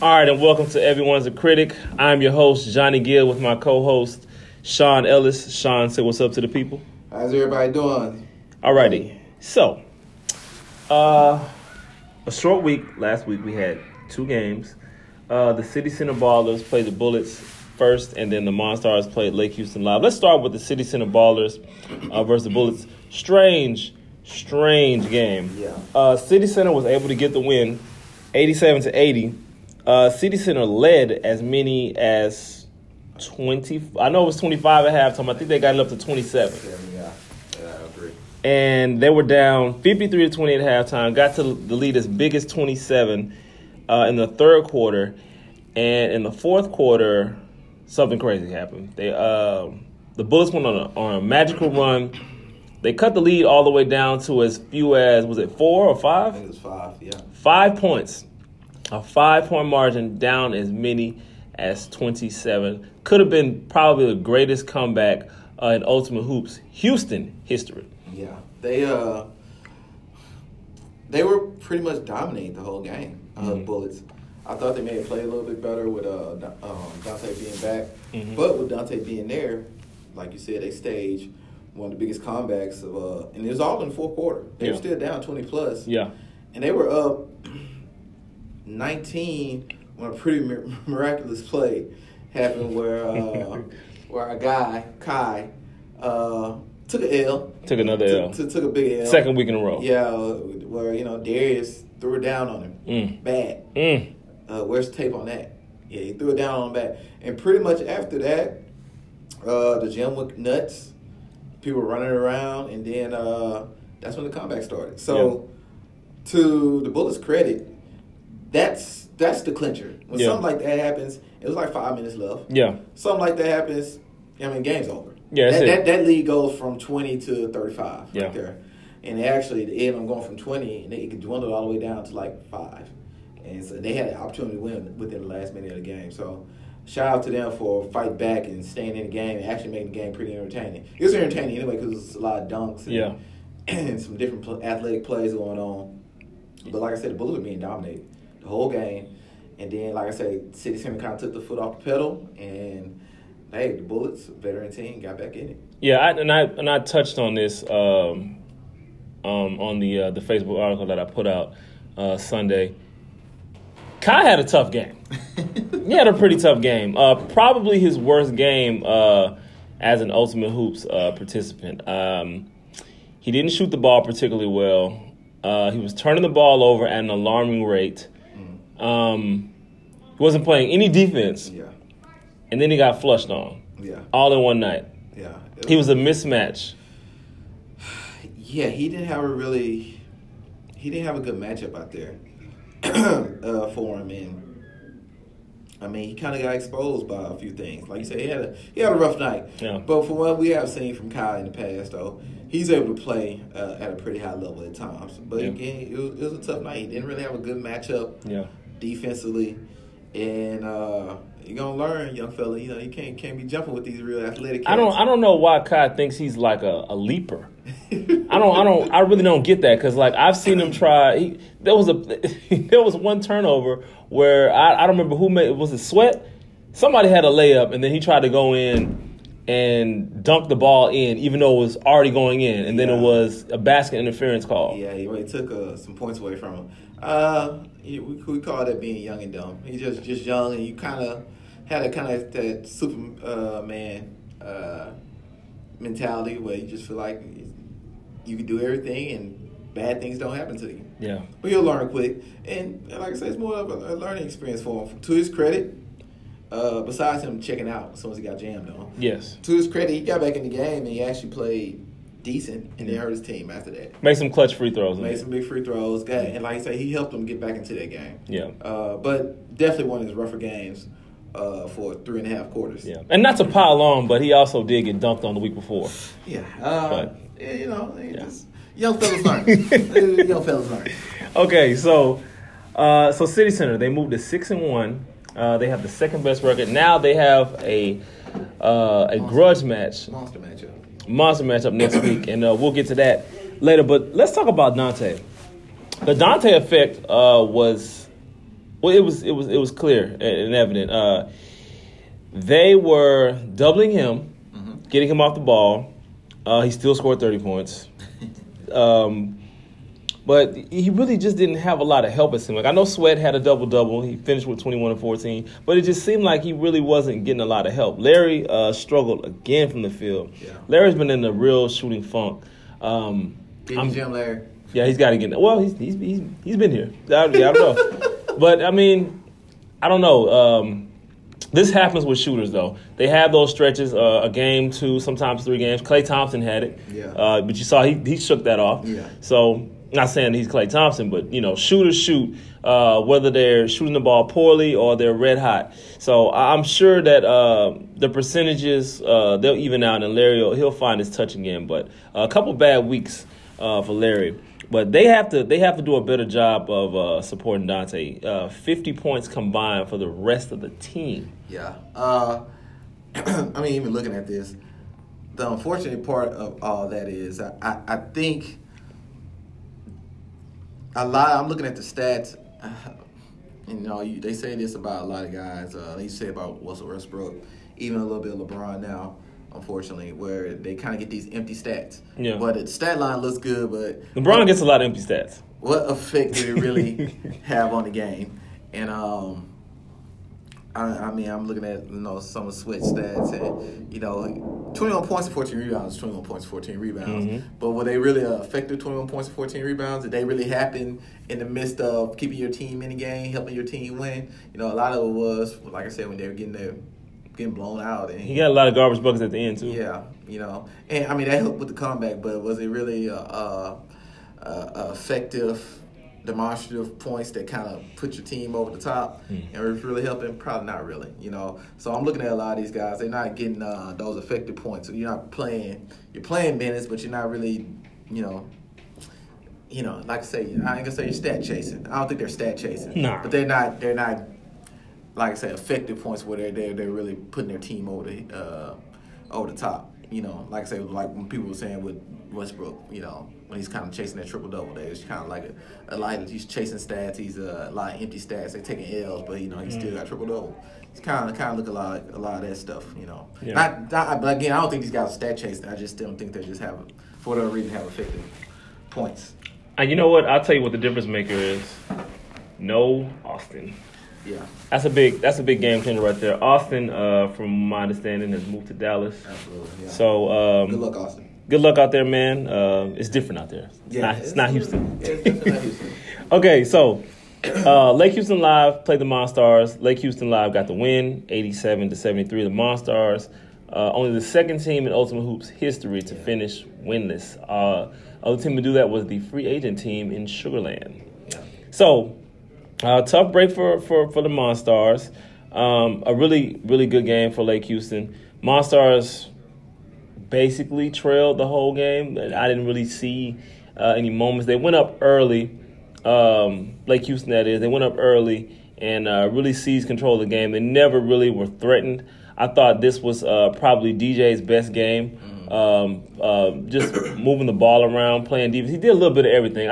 All right, and welcome to Everyone's a Critic. I'm your host, Johnny Gill, with my co-host, Sean Ellis. Sean, say what's up to the people. How's everybody doing? All righty. So, a short week. Last week we had 2 games. The City Center Ballers played the Bullets first, and then the Monstars played Lake Houston Live. Let's start with the City Center Ballers versus the Bullets. Strange Strange game. Yeah. City Center was able to get the win, 87-80. City Center led as many as 20. I know it was 25 at halftime. I think they got it up to 27. Yeah, I agree. And they were down 53-20 at halftime. Got to the lead as big as 27 in the third quarter, and in the fourth quarter, something crazy happened. They the Bullets went on a magical run. They cut the lead all the way down to as few as, was it 4 or 5? I think it was 5, yeah. 5 points. A 5-point margin, down as many as 27. Could have been probably the greatest comeback in Ultimate Hoops Houston history. Yeah. They were pretty much dominating the whole game, Bullets. I thought they may have played a little bit better with Dante being back. Mm-hmm. But with Dante being there, like you said, they staged one of the biggest comebacks of and it was all in the fourth quarter. They were still down 20-plus. Yeah. And they were up 19 when a pretty miraculous play happened where where our guy, Kai, took an L. Took another L. Took a big L. Second week in a row. Yeah, where, Darius threw it down on him. Bad. Where's the tape on that? Yeah, he threw it down on him bad. And pretty much after that, the gym went nuts. People were running around, and then that's when the comeback started. So, to the Bullets' credit, that's the clincher. When something like that happens, it was like 5 minutes left. Yeah. Something like that happens, game's over. Yeah, that lead goes from 20 to 35 right there. And actually, at the end, I'm going from 20, and it dwindled all the way down to like 5. And so they had the opportunity to win within the last minute of the game. So, shout out to them for fight back and staying in the game and actually making the game pretty entertaining. It was entertaining anyway because it was a lot of dunks and, and some different athletic plays going on. But like I said, the Bullets were being dominated the whole game. And then, like I said, City Center kind of took the foot off the pedal. And, hey, the Bullets, veteran team, got back in it. Yeah, I touched on this on the Facebook article that I put out Sunday. Kai had a tough game. He had a pretty tough game. Probably his worst game as an Ultimate Hoops participant. He didn't shoot the ball particularly well. He was turning the ball over at an alarming rate. He wasn't playing any defense. Yeah. And then he got flushed on. Yeah. All in one night. Yeah. He was a mismatch. Yeah, he didn't have a good matchup out there. For him, and I mean, he kind of got exposed by a few things. Like you said, he had a rough night. Yeah. But from what we have seen from Kyle in the past, though, he's able to play at a pretty high level at times. But again, it was a tough night. He didn't really have a good matchup defensively, and you're gonna learn, young fella. You can't be jumping with these real athletic kids. I don't know why Kai thinks he's like a leaper. I really don't get that because like I've seen him try. There was one turnover where I don't remember who made it. Was it Sweat? Somebody had a layup and then he tried to go in and dunk the ball in, even though it was already going in, and then it was a basket interference call. Yeah, he took some points away from him. We call that being young and dumb. He just young, and you kind of had a that Superman mentality where you just feel like you can do everything and bad things don't happen to you. Yeah. But you'll learn quick, and like I said, it's more of a learning experience for him. To his credit, besides him checking out as soon as he got jammed on. Yes. To his credit, he got back in the game and he actually played decent, and they hurt his team after that. Made some clutch free throws. Made some big free throws. And like I say, he helped them get back into that game. Yeah. But definitely one of his rougher games for 3.5 quarters. Yeah. And not to pile on, but he also did get dunked on the week before. Yeah. Just young fellas learn. Okay, so City Center, they moved to 6-1. They have the second best record. Now they have a grudge match. Monster matchup next week, and we'll get to that later. But let's talk about Dante. The Dante effect was clear and evident. They were doubling him, getting him off the ball. He still scored 30 points, but he really just didn't have a lot of help. It seemed like I know Sweat had a double-double. He finished with 21 and 14, but it just seemed like he really wasn't getting a lot of help. Larry struggled again from the field. Yeah. Larry's been in a real shooting funk. Jim Larry. Yeah, he's got to get there. Well, he's been here. I don't know. But, I mean, I don't know. This happens with shooters, though. They have those stretches, a game, two, sometimes three games. Clay Thompson had it. Yeah. But you saw he shook that off. Yeah. So, not saying he's Clay Thompson, but, you know, shooters shoot, whether they're shooting the ball poorly or they're red hot. So, I'm sure that the percentages, they'll even out, and Larry, he'll find his touch again. But a couple bad weeks for Larry. But they have to do a better job of supporting Dante. 50 points combined for the rest of the team. Yeah. I mean, even looking at this, the unfortunate part of all that is I think a lot. I'm looking at the stats. You know, they say this about a lot of guys. They say about Russell Westbrook, even a little bit of LeBron now. Unfortunately, where they kind of get these empty stats. Yeah. But the stat line looks good, but LeBron gets a lot of empty stats. What effect did it really have on the game? And I mean, I'm looking at, you know, some of Sweat's stats, and, you know, 21 points and 14 rebounds, 21 points and 14 rebounds. Mm-hmm. But were they really effective 21 points and 14 rebounds? Did they really happen in the midst of keeping your team in the game, helping your team win? You know, a lot of it was, like I said, when they were getting blown out. And he got a lot of garbage buckets at the end, too. Yeah, you know. And, I mean, that helped with the comeback, but was it really effective, demonstrative points that kind of put your team over the top and was really helping? Probably not really, you know. So I'm looking at a lot of these guys. They're not getting those effective points. So you're not playing. You're playing minutes, but you're not really, you know, like I say, I ain't going to say you're stat chasing. I don't think they're stat chasing. No. But they're not like I said, effective points where they're really putting their team over the top. You know, like I say, like when people were saying with Westbrook, you know, when he's kind of chasing that triple-double, it's kind of like a lot. He's chasing stats. He's a lot of empty stats. They're taking L's, but, you know, he's still got triple-double. It's kind of look a lot of that stuff, you know. Yeah. But, again, I don't think these guys are stat chasing. I just don't think they just have, for whatever reason, have effective points. And you know what? I'll tell you what the difference maker is. No Austin. Yeah, that's a big game changer right there. Austin, from my understanding, has moved to Dallas. Absolutely. Yeah. So good luck, Austin. Good luck out there, man. It's different out there. It's not Houston. Yeah, it's definitely not Houston. Okay, so Lake Houston Live played the Monstars. Lake Houston Live got the win, 87-73. The Monstars, only the second team in Ultimate Hoops history to finish winless. Other team to do that was the free agent team in Sugarland. Yeah. So. Tough break for the Monstars. A really, really good game for Lake Houston. Monstars basically trailed the whole game. I didn't really see any moments. They went up early. Lake Houston, that is. They went up early and really seized control of the game. They never really were threatened. I thought this was probably DJ's best game. Just moving the ball around, playing defense. He did a little bit of everything.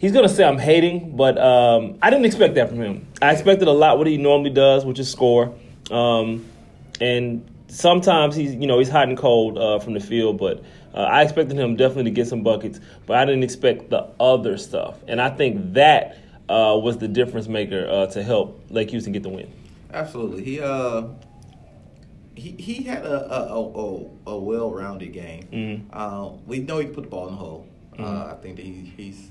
He's going to say I'm hating, but I didn't expect that from him. I expected a lot what he normally does, which is score. And sometimes he's hot and cold from the field, but I expected him definitely to get some buckets, but I didn't expect the other stuff. And I think that was the difference maker to help Lake Houston get the win. Absolutely. He had a well-rounded game. Mm-hmm. We know he can put the ball in the hole. Mm-hmm. I think that he's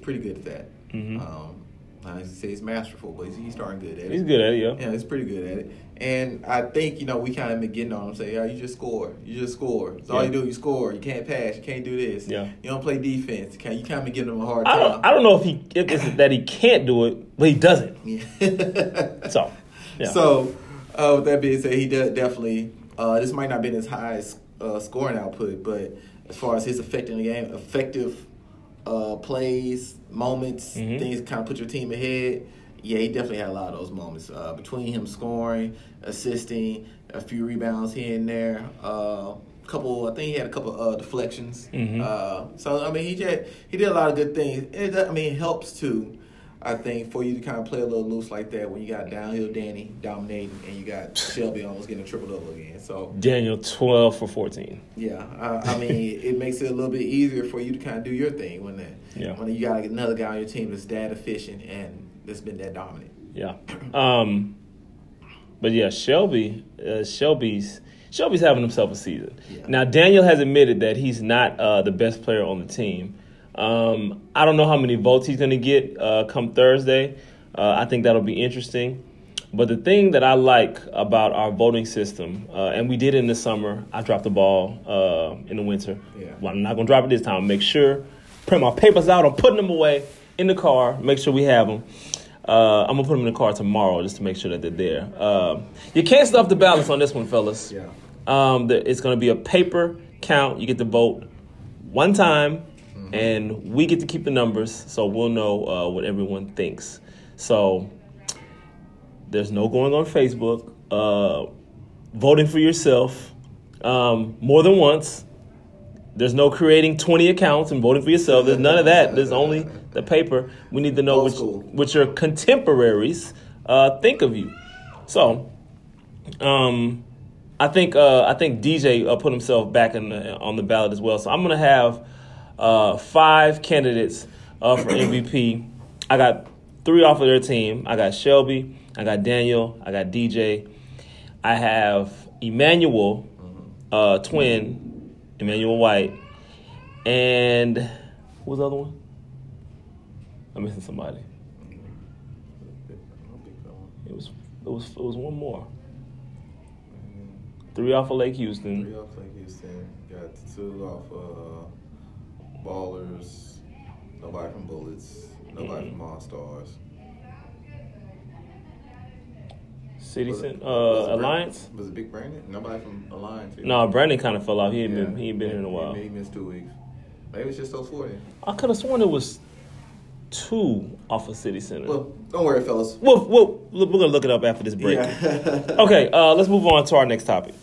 pretty good at that. Mm-hmm. I say he's masterful, but he's starting good at it. He's good at it, yeah. Yeah, he's pretty good at it. And I think, you know, we kind of been getting on him saying, yeah, you just score. You just score. It's all you do. You score. You can't pass. You can't do this. Yeah. You don't play defense. You kind of been giving him a hard time. I don't know if it's that he can't do it, but he doesn't. Yeah. So, yeah. So, with that being said, he definitely this might not have been his highest scoring output, but as far as his effect in the game, effective plays, moments, mm-hmm. things kind of put your team ahead. Yeah, he definitely had a lot of those moments. Between him scoring, assisting, a few rebounds here and there, I think he had a couple deflections. Mm-hmm. So, I mean, he did a lot of good things. It helps, too, I think, for you to kind of play a little loose like that when you got downhill Danny dominating and you got Shelby almost getting a triple-double again. So Daniel, 12 for 14. Yeah. I mean, it makes it a little bit easier for you to kind of do your thing when you got another guy on your team that's that efficient and that's been that dominant. Yeah. But, yeah, Shelby's Shelby's having himself a season. Yeah. Now, Daniel has admitted that he's not the best player on the team. I don't know how many votes he's going to get come Thursday. I think that'll be interesting. But the thing that I like about our voting system, and we did it in the summer. I dropped the ball in the winter. Yeah. Well, I'm not going to drop it this time. Make sure, print my papers out. I'm putting them away in the car. Make sure we have them. I'm going to put them in the car tomorrow just to make sure that they're there. You can't stuff the ballots on this one, fellas. Yeah. It's going to be a paper count. You get to vote one time, mm-hmm. and we get to keep the numbers, so we'll know what everyone thinks. So there's no going on Facebook, voting for yourself more than once. There's no creating 20 accounts and voting for yourself. There's none of that. There's only the paper. We need to know what your contemporaries think of you. So, I think DJ put himself back on the ballot as well. So I'm gonna have 5 candidates for MVP. I got 3 off of their team. I got Shelby. I got Daniel. I got DJ. I have Emmanuel, twin. Emmanuel White, and who was the other one? I'm missing somebody. It was one more. 3 off of Lake Houston. 3 off Lake Houston. Got 2 off of Ballers. Nobody from Bullets. Nobody from Monstars. City Center, Alliance? Was it Big Brandon? Nobody from Alliance? Either. No, Brandon kind of fell off. He ain't been here in a while. He missed 2 weeks. Maybe it's just those 40. I could have sworn it was 2 off of City Center. Well, don't worry, fellas. We're going to look it up after this break. Yeah. Okay, let's move on to our next topic.